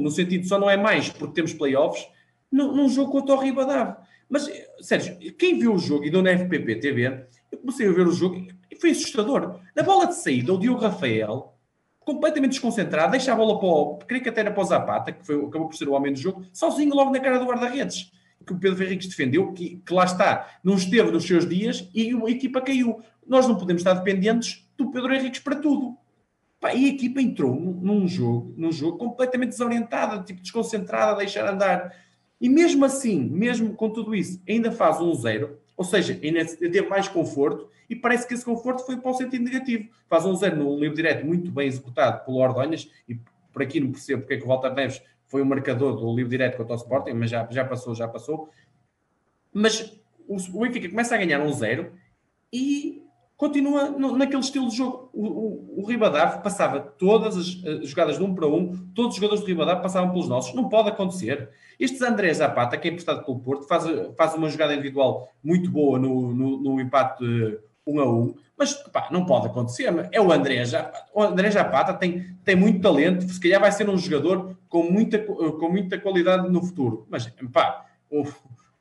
no sentido, só não é mais porque temos playoffs, num jogo contra o Ribadave. Mas, Sérgio, quem viu o jogo e deu na FPB TV, eu comecei a ver o jogo e foi assustador. Na bola de saída, o Diogo Rafael, completamente desconcentrado, deixa a bola creio que até era para o Zapata, que acabou por ser o homem do jogo, sozinho logo na cara do guarda-redes, que o Pedro Henriques defendeu, que lá está, não esteve nos seus dias e a equipa caiu. Nós não podemos estar dependentes do Pedro Henriques para tudo. E a equipa entrou num jogo completamente desorientada, tipo desconcentrada, a deixar andar. E mesmo assim, mesmo com tudo isso, ainda faz 1-0, ou seja, ainda teve mais conforto, e parece que esse conforto foi para o sentido negativo. Faz 1-0 num livre direto muito bem executado pelo Ordonhas, e por aqui não percebo porque é que o Walter Neves foi o marcador do livre direto contra o Sporting, mas já passou. Mas o Benfica começa a ganhar 1-0 e... continua naquele estilo de jogo. O Ribadave passava todas as jogadas de 1 para 1, todos os jogadores do Ribadave passavam pelos nossos. Não pode acontecer. Estes André Zapata, que é emprestado pelo Porto, faz uma jogada individual muito boa no empate 1-1, mas não pode acontecer. É o André Zapata. O André Zapata tem muito talento, se calhar vai ser um jogador com muita qualidade no futuro. Mas,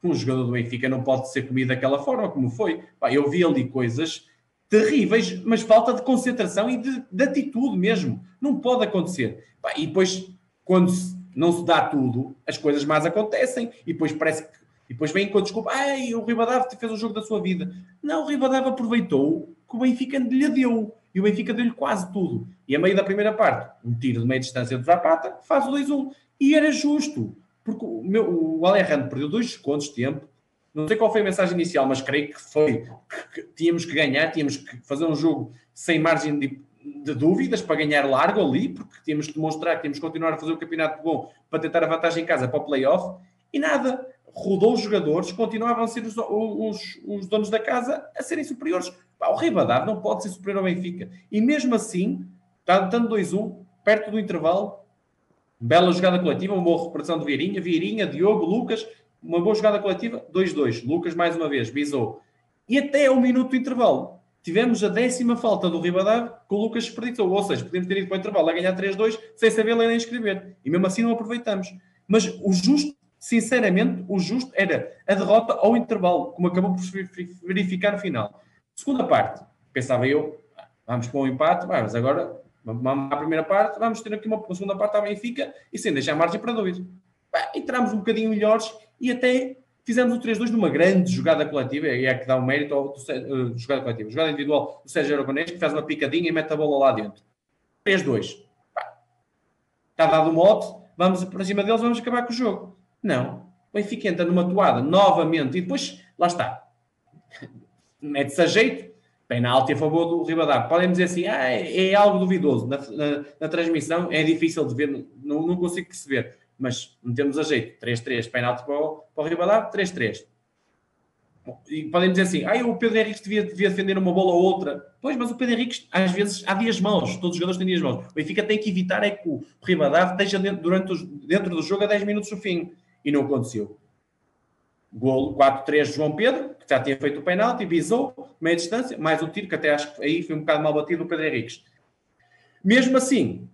um jogador do Benfica não pode ser comido daquela forma como foi. Eu vi ali coisas... terríveis, mas falta de concentração e de atitude mesmo. Não pode acontecer. E depois, quando não se dá tudo, as coisas mais acontecem. E depois parece que... E depois vem com a desculpa. O Ribadave fez o jogo da sua vida. Não, o Ribadave aproveitou que o Benfica lhe deu. E o Benfica deu-lhe quase tudo. E a meio da primeira parte, um tiro de meia distância do Zapata, faz o 2-1. E era justo. Porque o Alejandro perdeu 2 segundos de tempo. Não sei qual foi a mensagem inicial, mas creio que foi que tínhamos que ganhar, tínhamos que fazer um jogo sem margem de dúvidas para ganhar largo ali, porque tínhamos que demonstrar que tínhamos que continuar a fazer o campeonato bom para tentar a vantagem em casa para o play-off, e nada. Rodou os jogadores, continuavam a ser os donos da casa a serem superiores. O Ribadave não pode ser superior ao Benfica. E mesmo assim, estando 2-1, perto do intervalo, bela jogada coletiva, uma boa recuperação de Vieirinha, Diogo, Lucas... uma boa jogada coletiva, 2-2. Lucas, mais uma vez, bisou. E até ao minuto de intervalo, tivemos a 10ª falta do Ribadave que o Lucas desperdiçou. Ou seja, podemos ter ido para o intervalo a ganhar 3-2 sem saber ler nem escrever. E mesmo assim não aproveitamos. Mas o justo, sinceramente, o justo era a derrota ao intervalo, como acabou por verificar no final. Segunda parte, pensava eu, vamos para um empate, mas agora, vamos à primeira parte, vamos ter aqui uma segunda parte à Benfica e sem deixar margem para dúvida. Entramos um bocadinho melhores e até Fizemos o 3-2 numa grande jogada coletiva, e é que dá um mérito à jogada coletiva. Jogada individual do Sérgio Aragonés, que faz uma picadinha e mete a bola lá dentro. 3-2. Está dado o mote, vamos para cima deles, vamos acabar com o jogo. Não. O Benfica entra numa toada novamente e depois, lá está. Mete-se a jeito. Penalti a favor do Ribadavia. Podem dizer assim, é algo duvidoso. Na transmissão é difícil de ver, não consigo perceber. Mas metemos a jeito. 3-3, penalti para o Ribadavia, 3-3. E podem dizer assim, o Pedro Henriques devia defender uma bola ou outra. Pois, mas o Pedro Henriques, às vezes, há dias maus. Todos os jogadores têm dias maus. O Benfica tem que evitar é que o Ribadavia esteja dentro do jogo a 10 minutos do fim. E não aconteceu. Golo 4-3 João Pedro, que já tinha feito o penalti, visou, meia distância, mais um tiro, que até acho que aí foi um bocado mal batido do Pedro Henriques. Mesmo assim,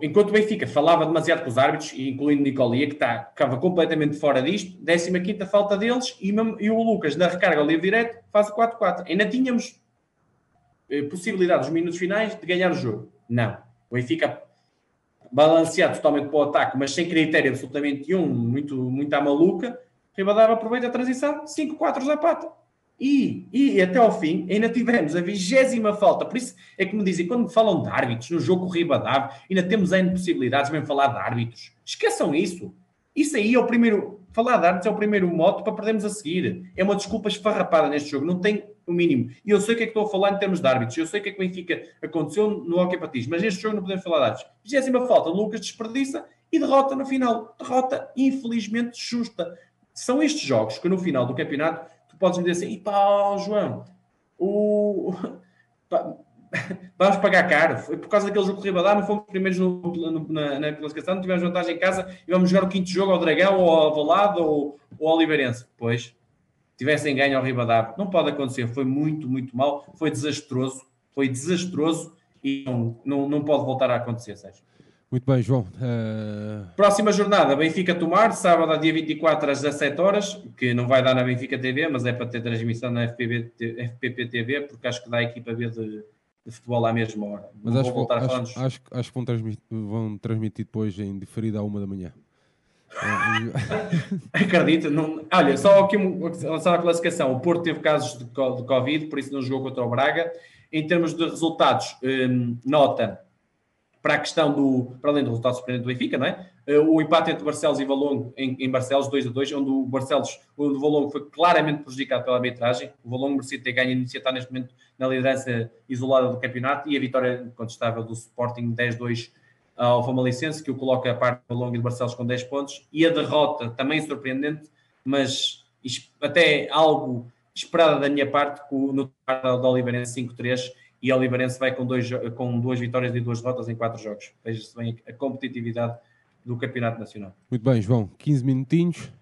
enquanto o Benfica falava demasiado com os árbitros, incluindo Nicolia, que estava completamente fora disto, 15ª falta deles, e o Lucas, na recarga ao livre direto, faz o 4-4. Ainda tínhamos possibilidade, nos minutos finais, de ganhar o jogo. Não. O Benfica balanceado totalmente para o ataque, mas sem critério absolutamente nenhum, muito à maluca, Ribadavia aproveita a transição, 5-4 Zapata. E até ao fim, ainda tivemos a 20ª falta. Por isso é que me dizem, quando falam de árbitros no jogo com o Ribadavia, ainda temos ainda possibilidades de falar de árbitros. Esqueçam isso. Isso aí é o primeiro... Falar de árbitros é o primeiro mote para perdermos a seguir. É uma desculpa esfarrapada neste jogo. Não tem o mínimo. E eu sei o que é que estou a falar em termos de árbitros. Eu sei o que é que o Benfica aconteceu no Hockey Patins. Mas neste jogo não podemos falar de árbitros. 20ª falta. Lucas desperdiça e derrota no final. Derrota, infelizmente, justa. São estes jogos que no final do campeonato tu podes dizer assim, João, vamos pagar caro. Foi por causa daquele jogo que o Ribadavia não fomos primeiros na classificação, não tivemos vantagem em casa e vamos jogar o 5º jogo ao Dragão, ou ao Valado, ou ao Oliveirense. Pois, tivessem ganho ao Ribadavia. Não pode acontecer. Foi muito, muito mal. Foi desastroso. Foi desastroso e não pode voltar a acontecer, Sérgio. Muito bem, João. Próxima jornada, Benfica Tomar, sábado, dia 24, às 17h, que não vai dar na Benfica TV, mas é para ter transmissão na FPB TV, porque acho que dá a equipa B de futebol à mesma hora. Mas não acho que vão transmitir depois em diferido à 1 da manhã. Acredito. Não... Olha, só aqui só a classificação. O Porto teve casos de Covid, por isso não jogou contra o Braga. Em termos de resultados, nota... Para a questão para além do resultado surpreendente do Benfica, não é? O empate entre Barcelos e Valongo em Barcelos, 2-2, onde o Barcelos, onde o Valongo foi claramente prejudicado pela arbitragem. O Valongo merecia ter ganho e está neste momento na liderança isolada do campeonato. E a vitória incontestável do Sporting, 10-2 ao Famalicense, que o coloca a par do Valongo e do Barcelos com 10 pontos. E a derrota, também surpreendente, mas até algo esperada da minha parte, no total do Oliveirense 5-3. E o Oliveirense vai com 2 vitórias e 2 derrotas em 4 jogos. Veja-se bem a competitividade do Campeonato Nacional. Muito bem, João. 15 minutinhos.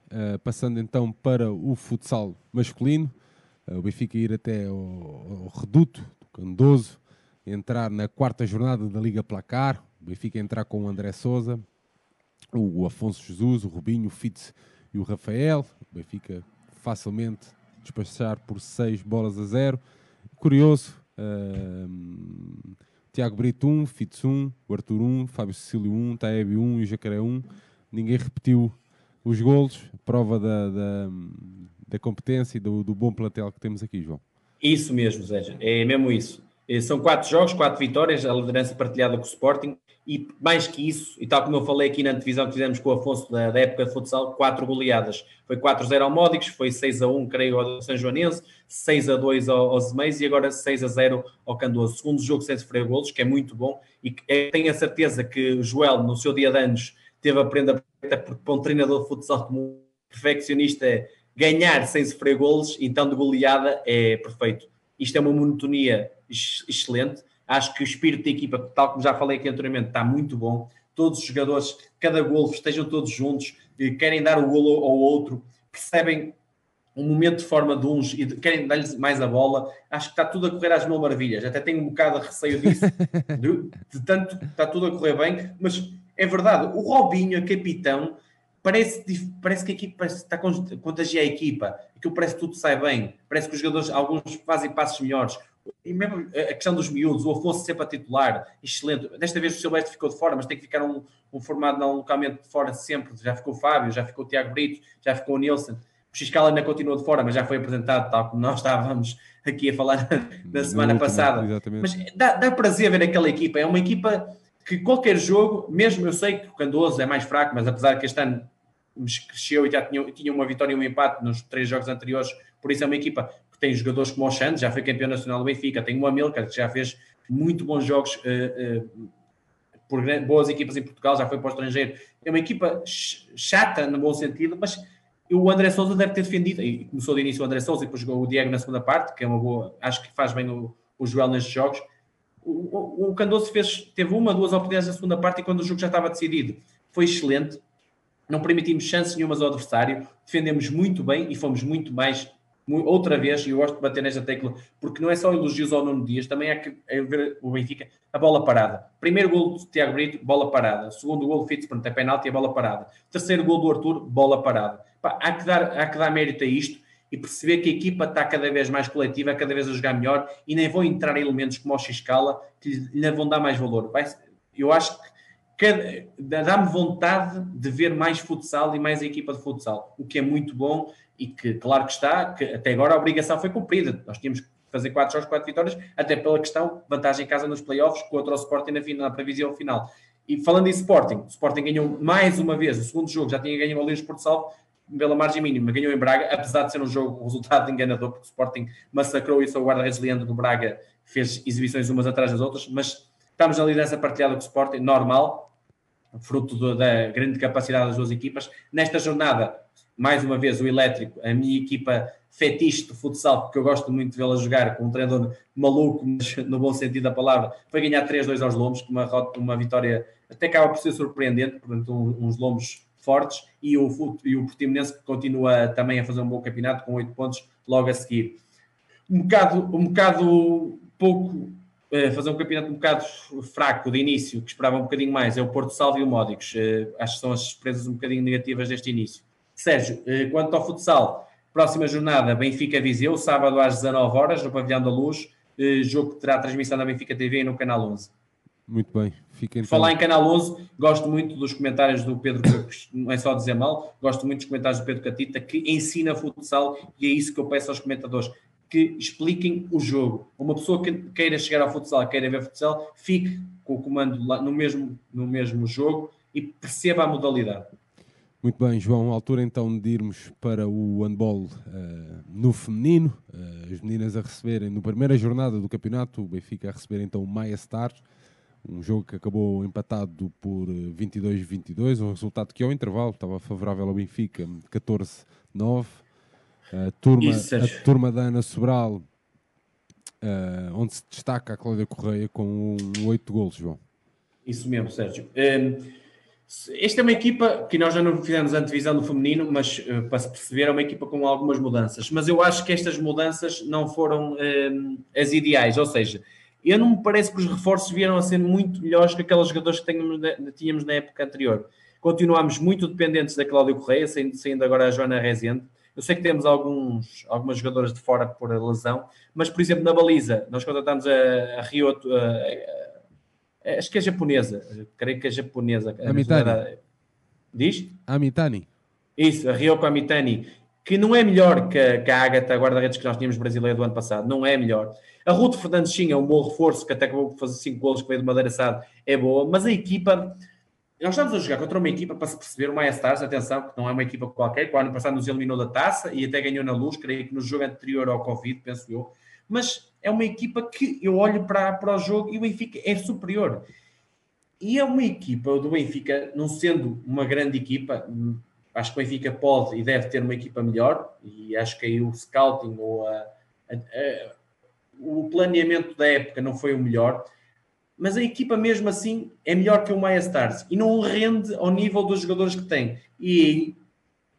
Passando então para o futsal masculino. O Benfica ir até ao Reduto do Candoso. Entrar na 4ª jornada da Liga Placar. O Benfica entrar com o André Sousa, o Afonso Jesus, o Rubinho, o Fitz e o Rafael. O Benfica facilmente despachar por 6-0. Curioso. Tiago Brito 1, Fitz 1, o Arthur 1, Fábio Cecílio 1, Taeb 1 e o Jacaré 1. Ninguém repetiu os golos, prova da competência e do bom plantel que temos aqui, João. Isso mesmo, Zé, é mesmo isso. São 4 jogos, 4 vitórias, a liderança partilhada com o Sporting, e mais que isso, e tal como eu falei aqui na antevisão que fizemos com o Afonso da época de futsal, 4 goleadas. Foi 4-0 ao Módicos, foi 6-1, creio, ao São Joanense, 6-2 ao Zemeiros e agora 6-0 ao Candoso. Segundo jogo sem sofrer golos, que é muito bom, e tenho a certeza que o Joel, no seu dia de anos, teve a prenda preta, porque para um treinador de futsal como um perfeccionista, ganhar sem sofrer golos, então de goleada é perfeito. Isto é uma monotonia excelente. Acho que o espírito da equipa, tal como já falei aqui anteriormente, está muito bom. Todos os jogadores, cada golo, estejam todos juntos, querem dar o golo ao outro, percebem um momento de forma de uns e querem dar-lhes mais a bola. Acho que está tudo a correr às mil maravilhas. Até tenho um bocado de receio disso, de tanto está tudo a correr bem. Mas é verdade, o Robinho, a capitão, parece que a equipa está a contagiar a equipa, que parece que tudo sai bem, parece que os jogadores, alguns fazem passos melhores, e mesmo a questão dos miúdos, o Afonso sempre a titular, excelente. Desta vez o Silvestre ficou de fora, mas tem que ficar um formado localmente de fora sempre. Já ficou o Fábio, já ficou o Tiago Brito, já ficou o Nilson. O Xiscal ainda continuou de fora, mas já foi apresentado, tal como nós estávamos aqui a falar na semana passada. Exatamente. Mas dá prazer ver aquela equipa. É uma equipa que qualquer jogo, mesmo eu sei que o Candoso é mais fraco, mas apesar que este ano cresceu e já tinha uma vitória e um empate nos 3 jogos anteriores, por isso é uma equipa que tem jogadores como o Xande, já foi campeão nacional do Benfica, tem o Amilcar, que já fez muito bons jogos por boas equipas em Portugal, já foi para o estrangeiro. É uma equipa chata, no bom sentido, mas... o André Sousa deve ter defendido, e começou de início o André Sousa e depois jogou o Diego na segunda parte, que é uma boa, acho que faz bem o Joel nestes jogos. O Candoso teve uma, duas oportunidades na segunda parte e quando o jogo já estava decidido foi excelente, não permitimos chances nenhumas ao adversário, defendemos muito bem e fomos muito mais, outra vez, e eu gosto de bater nesta tecla, porque não é só elogios ao Nuno Dias, também há que ver o Benfica, a bola parada. Primeiro gol do Tiago Brito, bola parada. Segundo gol do Fitzpronto, é penalti, é bola parada. Terceiro gol do Arthur, bola parada. Há que dar mérito a isto e perceber que a equipa está cada vez mais coletiva, cada vez a jogar melhor e nem vão entrar elementos como o Xiscala que lhe vão dar mais valor. Eu acho que dá-me vontade de ver mais futsal e mais a equipa de futsal, o que é muito bom e que, claro que está, que até agora a obrigação foi cumprida. Nós tínhamos que fazer 4 jogos, 4 vitórias, até pela questão vantagem em casa nos playoffs contra o Sporting na previsão final. E falando em Sporting, o Sporting ganhou mais uma vez, o segundo jogo já tinha ganho o Oliveirense Porto Salvo, pela margem mínima, ganhou em Braga, apesar de ser um jogo um resultado enganador, porque o Sporting massacrou isso ao guarda-redes Leandro do Braga, fez exibições umas atrás das outras, mas estamos na liderança partilhada com o Sporting, normal, fruto da grande capacidade das duas equipas. Nesta jornada, mais uma vez, o Elétrico, a minha equipa fetiche de futsal, porque eu gosto muito de vê-la jogar com um treinador maluco, mas no bom sentido da palavra, foi ganhar 3-2 aos Lombos, com uma vitória até acaba por ser surpreendente, portanto, uns Lombos fortes, e o Portimonense que continua também a fazer um bom campeonato com 8 pontos logo a seguir. Fazer um campeonato um bocado fraco de início, que esperava um bocadinho mais, é o Porto Salvo e o Módicos. Acho que são as surpresas um bocadinho negativas deste início. Sérgio, quanto ao futsal, próxima jornada, Benfica-Viseu, sábado às 19h, no Pavilhão da Luz, jogo que terá transmissão na Benfica TV e no Canal 11. Muito bem. Fica então... Falar em Canal 11, gosto muito dos comentários do Pedro, não é só dizer mal, gosto muito dos comentários do Pedro Catita, que ensina futsal, e é isso que eu peço aos comentadores, que expliquem o jogo. Uma pessoa que queira chegar ao futsal, queira ver futsal, fique com o comando lá no mesmo jogo e perceba a modalidade. Muito bem, João. A altura então de irmos para o handball no feminino, as meninas a receberem, na primeira jornada do campeonato, o Benfica a receber então o Maia Stars, um jogo que acabou empatado por 22-22, um resultado que ao intervalo estava favorável ao Benfica, 14-9. A turma da Ana Sobral, onde se destaca a Cláudia Correia com 8 golos, João. Isso mesmo, Sérgio. Esta é uma equipa que nós já não fizemos antevisão no feminino, mas para se perceber é uma equipa com algumas mudanças. Mas eu acho que estas mudanças não foram as ideais, ou seja... Eu não me parece que os reforços vieram a ser muito melhores que aqueles jogadores que tínhamos na época anterior. Continuámos muito dependentes da Cláudia Correia, saindo agora a Joana Rezende. Eu sei que temos algumas jogadoras de fora por lesão, mas, por exemplo, na baliza, nós contratámos a Ryoto, acho que é japonesa, creio que é japonesa. Amitani. Diz? Amitani. Isso, a Ryoko Amitani, que não é melhor que a Ágata, a guarda-redes que nós tínhamos brasileira do ano passado, não é melhor. A Ruth Fernandes tinha um bom reforço, que até acabou por fazer 5 golos, que veio de Madeira Sado, é boa, mas a equipa... Nós estamos a jogar contra uma equipa, para se perceber, o Maia Stars, atenção, que não é uma equipa qualquer, que o ano passado nos eliminou da taça e até ganhou na Luz, creio que no jogo anterior ao Covid, penso eu, mas é uma equipa que eu olho para o jogo e o Benfica é superior. E é uma equipa do Benfica, não sendo uma grande equipa... Acho que o Benfica pode e deve ter uma equipa melhor e acho que aí o scouting ou o planeamento da época não foi o melhor, mas a equipa mesmo assim é melhor que o Maia Stars e não rende ao nível dos jogadores que tem. E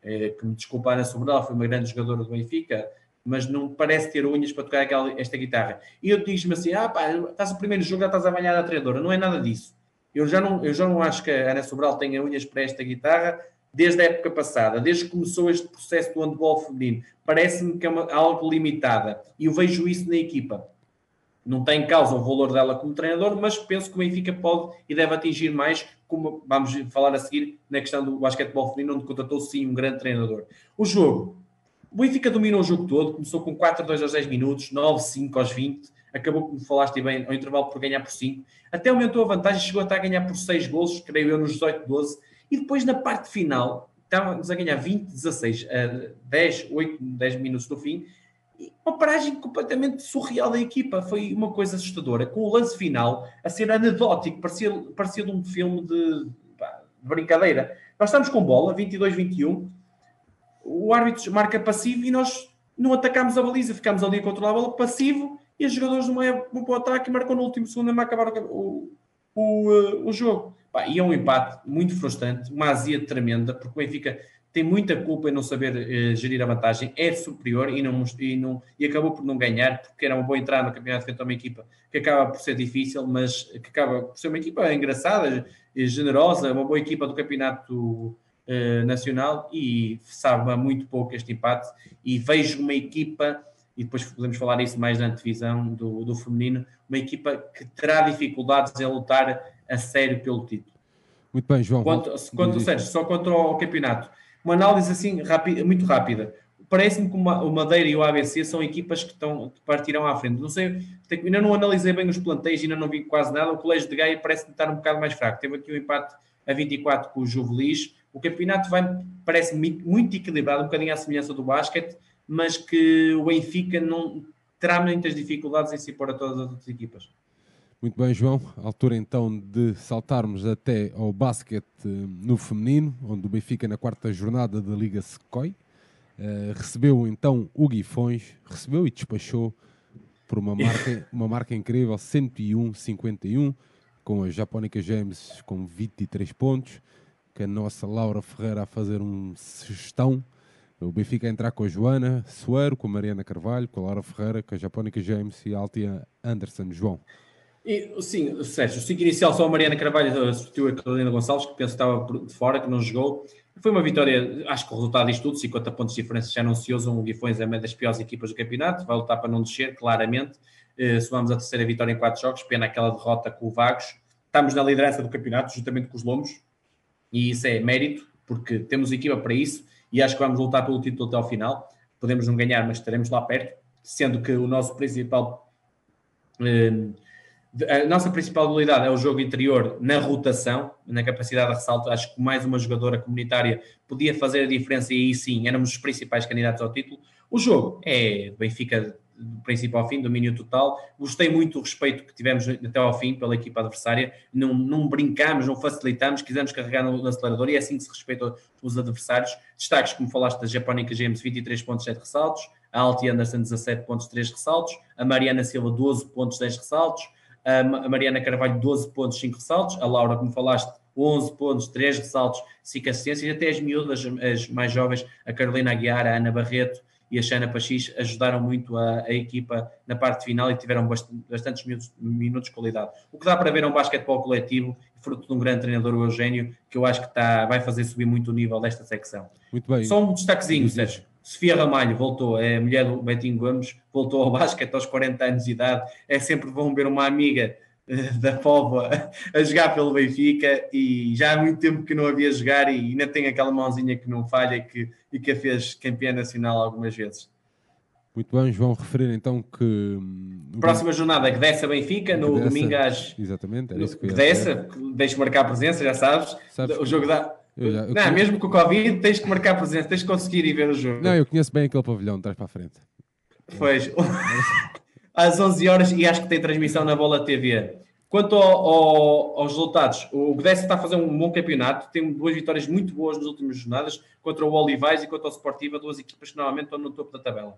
aí, que me desculpa, Ana Sobral foi uma grande jogadora do Benfica, mas não parece ter unhas para tocar esta guitarra. E eu digo-me assim, estás no primeiro jogo, já estás a apanhar a treinadora. Não é nada disso. Eu já não acho que a Ana Sobral tenha unhas para esta guitarra, desde a época passada, desde que começou este processo do handball feminino, parece-me que é algo limitada, e eu vejo isso na equipa. Não tem em causa o valor dela como treinador, mas penso que o Benfica pode e deve atingir mais, como vamos falar a seguir na questão do basquetebol feminino, onde contratou sim um grande treinador. O jogo, O Benfica dominou o jogo todo, começou com 4-2 aos 10 minutos, 9-5 aos 20, acabou, como falaste bem, ao intervalo por ganhar por 5, até aumentou a vantagem, chegou até a ganhar por 6 golos, creio eu, nos 18-12, e depois na parte final, estávamos a ganhar 20-16, 10 minutos do fim, e uma paragem completamente surreal da equipa, foi uma coisa assustadora, com o lance final a ser anedótico, parecia de um filme de brincadeira. Nós estamos com bola, 22-21, o árbitro marca passivo e nós não atacámos a baliza, ficámos ali a controlar a bola, passivo, e os jogadores não vão para o ataque e marcam no último segundo a acabar o jogo. E é um empate muito frustrante, uma azia tremenda, porque o Benfica tem muita culpa em não saber gerir a vantagem, é superior e acabou por não ganhar, porque era uma boa entrada no campeonato frente a uma equipa que acaba por ser difícil, mas que acaba por ser uma equipa engraçada, generosa, uma boa equipa do campeonato nacional, e sabe a muito pouco este empate, e vejo uma equipa, e depois podemos falar isso mais na antevisão do feminino, uma equipa que terá dificuldades em lutar a sério pelo título. Muito bem, João. Quanto Sérgio, só quanto ao campeonato, uma análise assim muito rápida. Parece-me que o Madeira e o ABC são equipas que partirão à frente. Não sei, ainda não analisei bem os plantéis, ainda não vi quase nada. O Colégio de Gaia parece-me estar um bocado mais fraco. Teve aqui um empate a 24 com o Juvelis. O campeonato parece-me muito equilibrado, um bocadinho à semelhança do basquete, mas que o Benfica não terá muitas dificuldades em se pôr a todas as outras equipas. Muito bem, João. Altura então de saltarmos até ao basquete no feminino, onde o Benfica na quarta jornada da Liga Secoi recebeu então o Guifões, recebeu e despachou por uma marca incrível, 101-51, com a Japónica James com 23 pontos, que a nossa Laura Ferreira a fazer um cestão, o Benfica a entrar com a Joana Soeiro, com a Mariana Carvalho, com a Laura Ferreira, com a Japónica James e a Altia Anderson, João. E, sim, Sérgio, o 5 inicial só a Mariana Carvalho substituiu a Carolina Gonçalves, que penso que estava de fora, que não jogou. Foi uma vitória, acho que o resultado disto tudo, 50 pontos de diferença já não se usam, o Guifões é uma das piores equipas do campeonato, vai lutar para não descer, claramente. Somamos a terceira vitória em 4 jogos, pena aquela derrota com o Vagos. Estamos na liderança do campeonato, juntamente com os Lombos, e isso é mérito, porque temos equipa para isso, e acho que vamos lutar pelo título até ao final. Podemos não ganhar, mas estaremos lá perto, sendo que o nosso principal... A nossa principal habilidade é o jogo interior na rotação, na capacidade de ressalto. Acho que mais uma jogadora comunitária podia fazer a diferença e aí sim, éramos os principais candidatos ao título. O jogo é Benfica do princípio ao fim, domínio total. Gostei muito do respeito que tivemos até ao fim pela equipa adversária. Não brincámos, não facilitámos, quisemos carregar no acelerador e é assim que se respeita os adversários. Destaques, como falaste, da Japónica James, 23.7 ressaltos, a Alti Anderson 17.3 ressaltos, a Mariana Silva 12.10 ressaltos, a Mariana Carvalho 12 pontos, 5 ressaltos, a Laura, como falaste, 11 pontos, 3 ressaltos, 5 assistências, e até as miúdas, as mais jovens, a Carolina Aguiar, a Ana Barreto e a Xana Pachis ajudaram muito a equipa na parte final e tiveram bastantes minutos de qualidade. O que dá para ver é um basquetebol coletivo, fruto de um grande treinador, o Eugénio, que eu acho que vai fazer subir muito o nível desta secção. Muito bem. Só um destaquezinho, Sérgio. Sofia Ramalho voltou, é a mulher do Betinho Gomes, voltou ao basquete aos 40 anos de idade, é sempre bom ver uma amiga da Póvoa a jogar pelo Benfica, e já há muito tempo que não havia jogar e ainda tem aquela mãozinha que não falha e que a fez campeã nacional algumas vezes. Muito bem, João, referir então que... Próxima jornada, que desce a Benfica, no domingo às... Exatamente, era isso que eu ia dizer. Que desce, deixa marcar a presença, já sabes o jogo dá... Eu mesmo com o Covid tens que marcar presença, tens que conseguir ir ver o jogo. Não, eu conheço bem aquele pavilhão de trás para a frente. Pois, às 11 horas e acho que tem transmissão na Bola TV. Quanto aos resultados, o Gdessa está a fazer um bom campeonato, tem 2 vitórias muito boas nas últimas jornadas, contra o Olivais e contra o Sportiva, 2 equipas que normalmente estão no topo da tabela.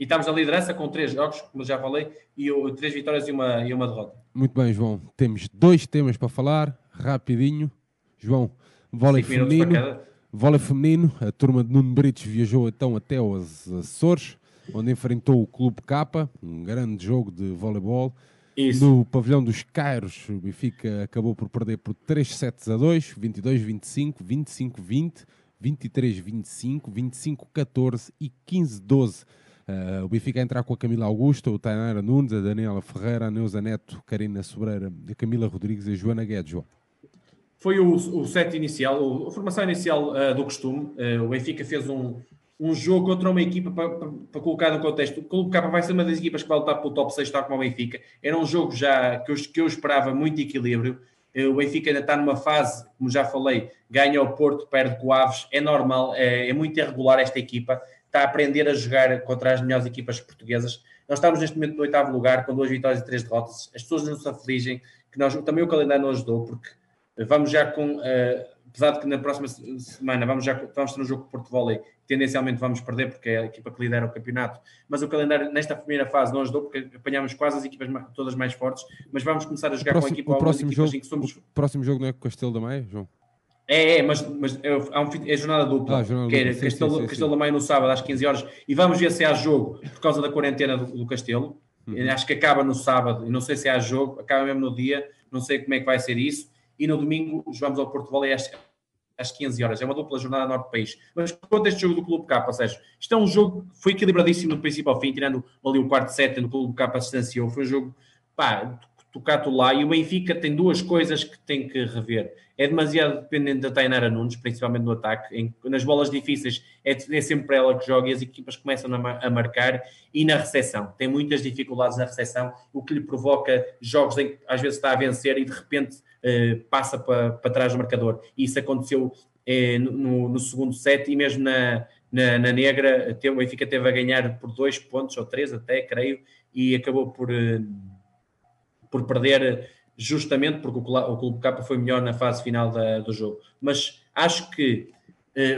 E estamos na liderança com 3 jogos, como já falei, e 3 vitórias e uma derrota. Muito bem, João. Temos 2 temas para falar, rapidinho. João, vôlei feminino, a turma de Nuno Brites viajou então até aos Açores, onde enfrentou o Clube K, um grande jogo de voleibol. Isso. No pavilhão dos Cairos, o Benfica acabou por perder por 3-7-2, 22-25, 25-20, 23-25, 25-14 e 15-12. O Benfica a entrar com a Camila Augusta, o Tainara Nunes, a Daniela Ferreira, a Neuza Neto, Karina Sobreira, a Camila Rodrigues e a Joana Guedes, João. Foi o set inicial, a formação inicial do costume. O Benfica fez um jogo contra uma equipa, para colocar no contexto, o Clube Cabo vai ser uma das equipas que vai lutar pelo top 6, tal como o Benfica. Era um jogo já que eu esperava muito equilíbrio. O Benfica ainda está numa fase, como já falei, ganha o Porto, perde com o Aves, é normal, é muito irregular esta equipa, está a aprender a jogar contra as melhores equipas portuguesas. Nós estamos neste momento no 8º lugar, com 2 vitórias e 3 derrotas, as pessoas não se afligem, que nós, também o calendário não ajudou, porque vamos já com, apesar de que na próxima semana vamos ter um jogo com o Porto Vôlei, tendencialmente vamos perder, porque é a equipa que lidera o campeonato, mas o calendário nesta primeira fase não ajudou, porque apanhámos quase as equipas todas mais fortes, mas vamos começar a jogar com a equipa... O próximo jogo não é com o Castelo da Maia, João? É jornada dupla, que era Castelo da Maia no sábado às 15 horas, e vamos ver se há jogo por causa da quarentena do Castelo. Acho que acaba no sábado, e não sei se há jogo, acaba mesmo no dia, não sei como é que vai ser isso, e no domingo jogamos ao Porto Vôlei às 15 horas, é uma dupla jornada norte do país. Mas quanto a este jogo do Clube K, Sérgio, isto é um jogo que foi equilibradíssimo do princípio ao fim, tirando ali o quarto set, no Clube K se distanciou, foi um jogo, tocado lá, e o Benfica tem duas coisas que tem que rever, é demasiado dependente da Tainara Nunes, principalmente no ataque, nas bolas difíceis é sempre ela que joga, e as equipas começam a marcar, e na recepção, tem muitas dificuldades na recepção, o que lhe provoca jogos em que às vezes está a vencer e de repente passa para trás do marcador, e isso aconteceu no segundo set, e mesmo na negra, o Benfica teve a ganhar por 2 pontos ou 3 até, creio, e acabou por perder justamente porque o Clube K foi melhor na fase final do jogo. Mas acho que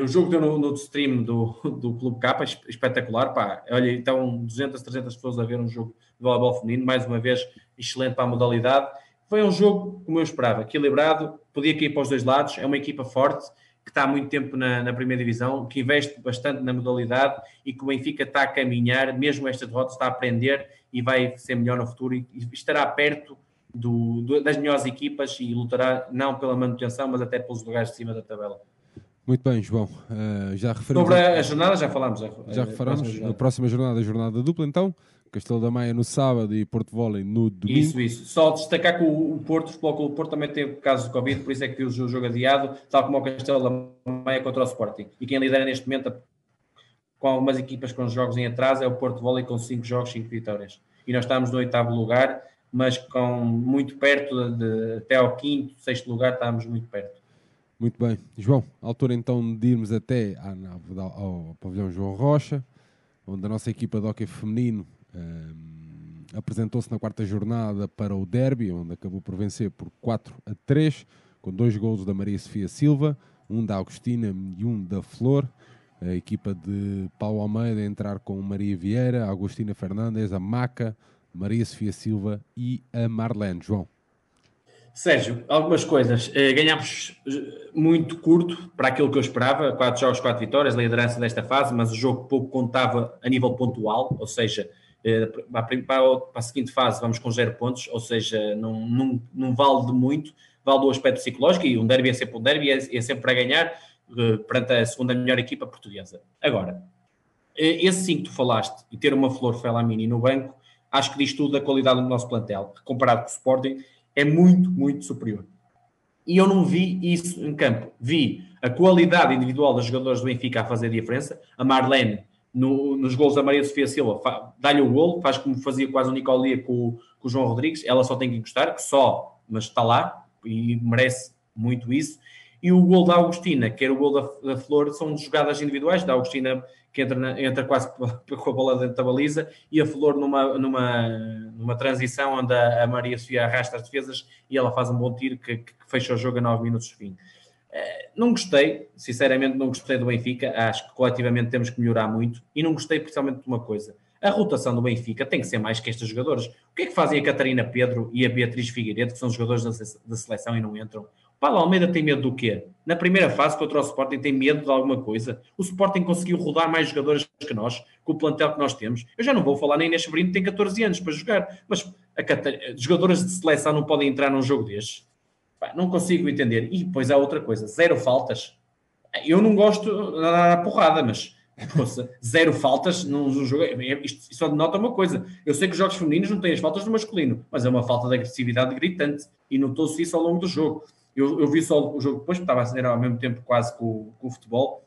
o jogo deu no stream do Clube K, espetacular, olha, então 200, 300 pessoas a ver um jogo de voleibol feminino, mais uma vez excelente para a modalidade. Foi um jogo, como eu esperava, equilibrado, podia cair para os dois lados, é uma equipa forte, que está há muito tempo na primeira divisão, que investe bastante na modalidade e que o Benfica está a caminhar, mesmo esta derrota está a aprender e vai ser melhor no futuro e estará perto das melhores equipas e lutará não pela manutenção, mas até pelos lugares de cima da tabela. Muito bem, João. Já referimos... Sobre a jornada já falámos. Já referimos. A próxima jornada, a jornada dupla, então. Castelo da Maia no sábado e Porto Vôlei no domingo. Isso. Só destacar que o Porto também teve casos de Covid, por isso é que viu o jogo adiado, tal como o Castelo da Maia contra o Sporting. E quem lidera neste momento, com algumas equipas com jogos em atraso, é o Porto Vôlei com 5 jogos, 5 vitórias. E nós estamos no 8º lugar, mas com muito perto, até ao 5º, 6º lugar, estamos muito perto. Muito bem. João, altura então de irmos até ao pavilhão João Rocha, onde a nossa equipa de hóquei feminino apresentou-se na quarta jornada para o derby, onde acabou por vencer por 4-3, com 2 golos da Maria Sofia Silva, um da Agostina e um da Flor. A equipa de Paulo Almeida a entrar com Maria Vieira, a Agostina Fernandes, a Maca, Maria Sofia Silva e a Marlene. João. Sérgio, algumas coisas. Ganhámos muito curto para aquilo que eu esperava, 4 jogos, 4 vitórias, liderança desta fase, mas o jogo pouco contava a nível pontual, ou seja, para a seguinte fase vamos com 0 pontos, ou seja, não vale de muito, vale do aspecto psicológico, e um derby é sempre um derby, é sempre para ganhar perante a segunda melhor equipa portuguesa. Agora, esse 5 que tu falaste e ter uma Flor Felamini no banco, acho que diz tudo da qualidade do nosso plantel, comparado com o Sporting é muito, muito superior. E eu não vi isso em campo, vi a qualidade individual dos jogadores do Benfica a fazer a diferença. A Marlene nos golos da Maria Sofia Silva dá-lhe o golo, faz como fazia quase o Nicolia com o João Rodrigues, ela só tem que encostar, mas está lá e merece muito isso. E o golo da Agostina, que era o golo da Flor, são jogadas individuais da Agostina, que entra quase com a bola dentro da baliza, e a Flor numa transição onde a Maria Sofia arrasta as defesas e ela faz um bom tiro que fecha o jogo a 9 minutos de fim. Não gostei, sinceramente não gostei do Benfica, acho que coletivamente temos que melhorar muito, e não gostei principalmente de uma coisa: a rotação do Benfica tem que ser mais que estes jogadores. O que é que fazem a Catarina Pedro e a Beatriz Figueiredo, que são jogadores da seleção e não entram? O Paulo Almeida tem medo do quê? Na primeira fase contra o Sporting tem medo de alguma coisa? O Sporting conseguiu rodar mais jogadores que nós, com o plantel que nós temos. Eu já não vou falar nem neste Brino, tem 14 anos para jogar, mas jogadoras de seleção não podem entrar num jogo deste. Não consigo entender. E depois há outra coisa, 0 faltas. Eu não gosto de dar a porrada, mas poxa, 0 faltas num jogo. Isto só denota uma coisa. Eu sei que os jogos femininos não têm as faltas do masculino, mas é uma falta de agressividade gritante, e notou-se isso ao longo do jogo. Eu vi só o jogo depois, porque estava a acender ao mesmo tempo quase com o futebol,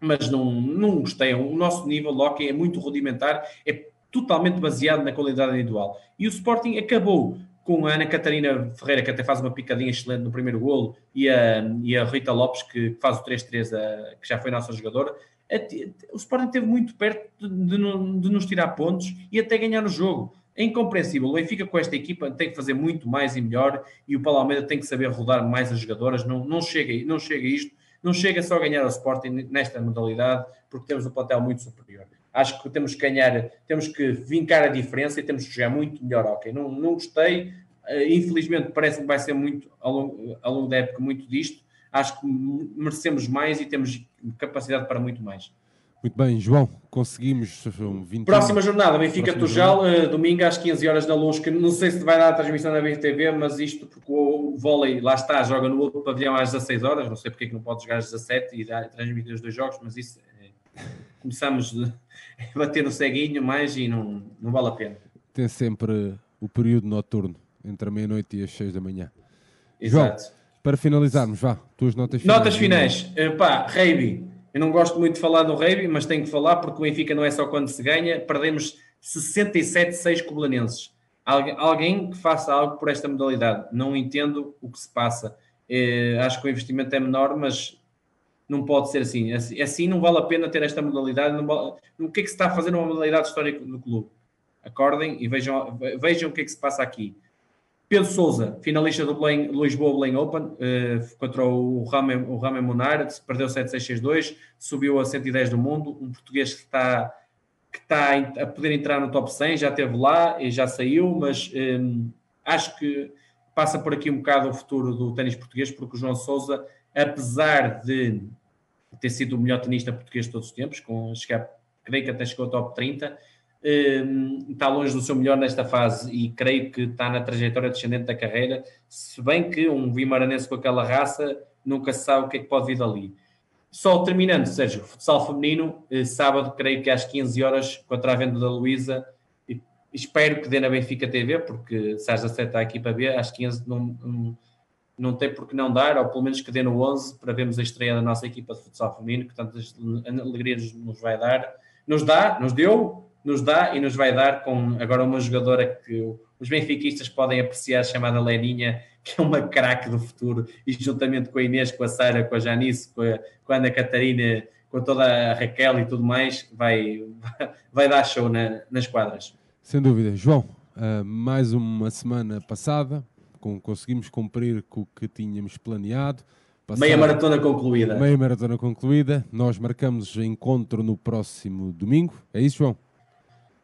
mas não gostei. O nosso nível de hockey é muito rudimentar, é totalmente baseado na qualidade individual. E o Sporting acabou com a Ana Catarina Ferreira, que até faz uma picadinha excelente no primeiro golo, e a Rita Lopes, que faz o 3-3, que já foi nossa jogadora. O Sporting esteve muito perto de nos tirar pontos e até ganhar o jogo. É incompreensível. O Benfica com esta equipa tem que fazer muito mais e melhor, e o Paulo Almeida tem que saber rodar mais as jogadoras. Não chega isto, não chega só a ganhar ao Sporting nesta modalidade, porque temos um plantel muito superior. Acho que temos que ganhar, temos que vincar a diferença e temos que jogar muito melhor. Ok, não gostei, infelizmente parece que vai ser muito, ao longo da época, muito disto. Acho que merecemos mais e temos capacidade para muito mais. Muito bem, João, conseguimos 20... Próxima jornada, Benfica Tujal, domingo às 15h na Luz, que não sei se vai dar a transmissão na BTV, mas isto porque o vôlei, lá está, joga no outro pavilhão às 16h, não sei porque é que não pode jogar às 17h e transmitir os dois jogos, mas isso começamos a bater no ceguinho mais e não vale a pena. Tem sempre o período noturno, entre a meia-noite e as 6 da manhã. Exato. João, para finalizarmos, vá, tuas notas finais. Notas finais, Reiby. Eu não gosto muito de falar do Reiby, mas tenho que falar, porque o Benfica não é só quando se ganha. Perdemos 67-6 com o Belenenses. Alguém que faça algo por esta modalidade. Não entendo o que se passa. Acho que o investimento é menor, mas não pode ser assim. Assim não vale a pena ter esta modalidade. O que é que se está a fazer numa modalidade histórica do clube? Acordem e vejam o que é que se passa aqui. Pedro Sousa, finalista do Lisboa-Belém Open, contra o Ramen Monar, perdeu 7-6-6-2, subiu a 110 do mundo, um português que está a poder entrar no top 100, já esteve lá e já saiu, mas acho que passa por aqui um bocado o futuro do ténis português, porque o João Sousa, apesar de ter sido o melhor tenista português de todos os tempos, creio que até chegou ao top 30, está longe do seu melhor nesta fase e creio que está na trajetória descendente da carreira, se bem que um vimaranense com aquela raça nunca se sabe o que é que pode vir dali. Só terminando, Sérgio, futsal feminino, sábado, creio que às 15h, contra a Venda da Luísa, espero que dê na Benfica TV, porque se às 17h está aqui para ver, às 15h não tem por que não dar, ou pelo menos que dê no 11h para vermos a estreia da nossa equipa de futsal feminino, que tantas alegrias nos vai dar, nos dá e nos vai dar, com agora uma jogadora que os benfiquistas podem apreciar, chamada Leninha, que é uma craque do futuro, e juntamente com a Inês, com a Sara, com a Janice, com a Ana Catarina, com toda a Raquel e tudo mais, vai dar show nas quadras. Sem dúvida. João, mais uma semana passada, conseguimos cumprir com o que tínhamos planeado. Meia maratona concluída. Nós marcamos encontro no próximo domingo. É isso, João?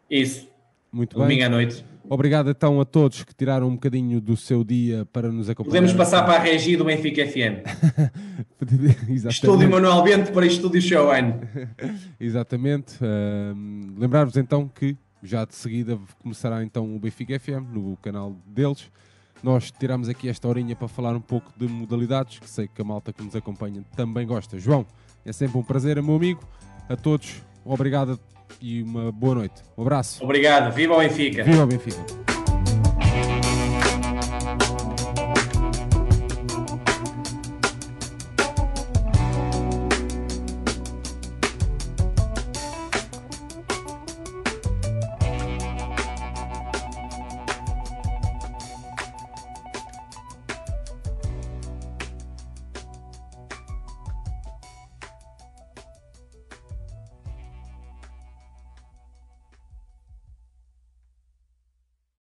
Isso. Muito bem. Domingo à noite. Obrigado então a todos que tiraram um bocadinho do seu dia para nos acompanhar. Podemos passar para a regi do Benfica FM. Estúdio Manuel Bento para Estúdio Showline. Exatamente. Lembrar-vos então que já de seguida começará então o Benfica FM no canal deles. Nós tiramos aqui esta horinha para falar um pouco de modalidades, que sei que a malta que nos acompanha também gosta. João, é sempre um prazer, meu amigo. A todos, obrigado e uma boa noite. Um abraço. Obrigado. Viva o Benfica. Viva o Benfica.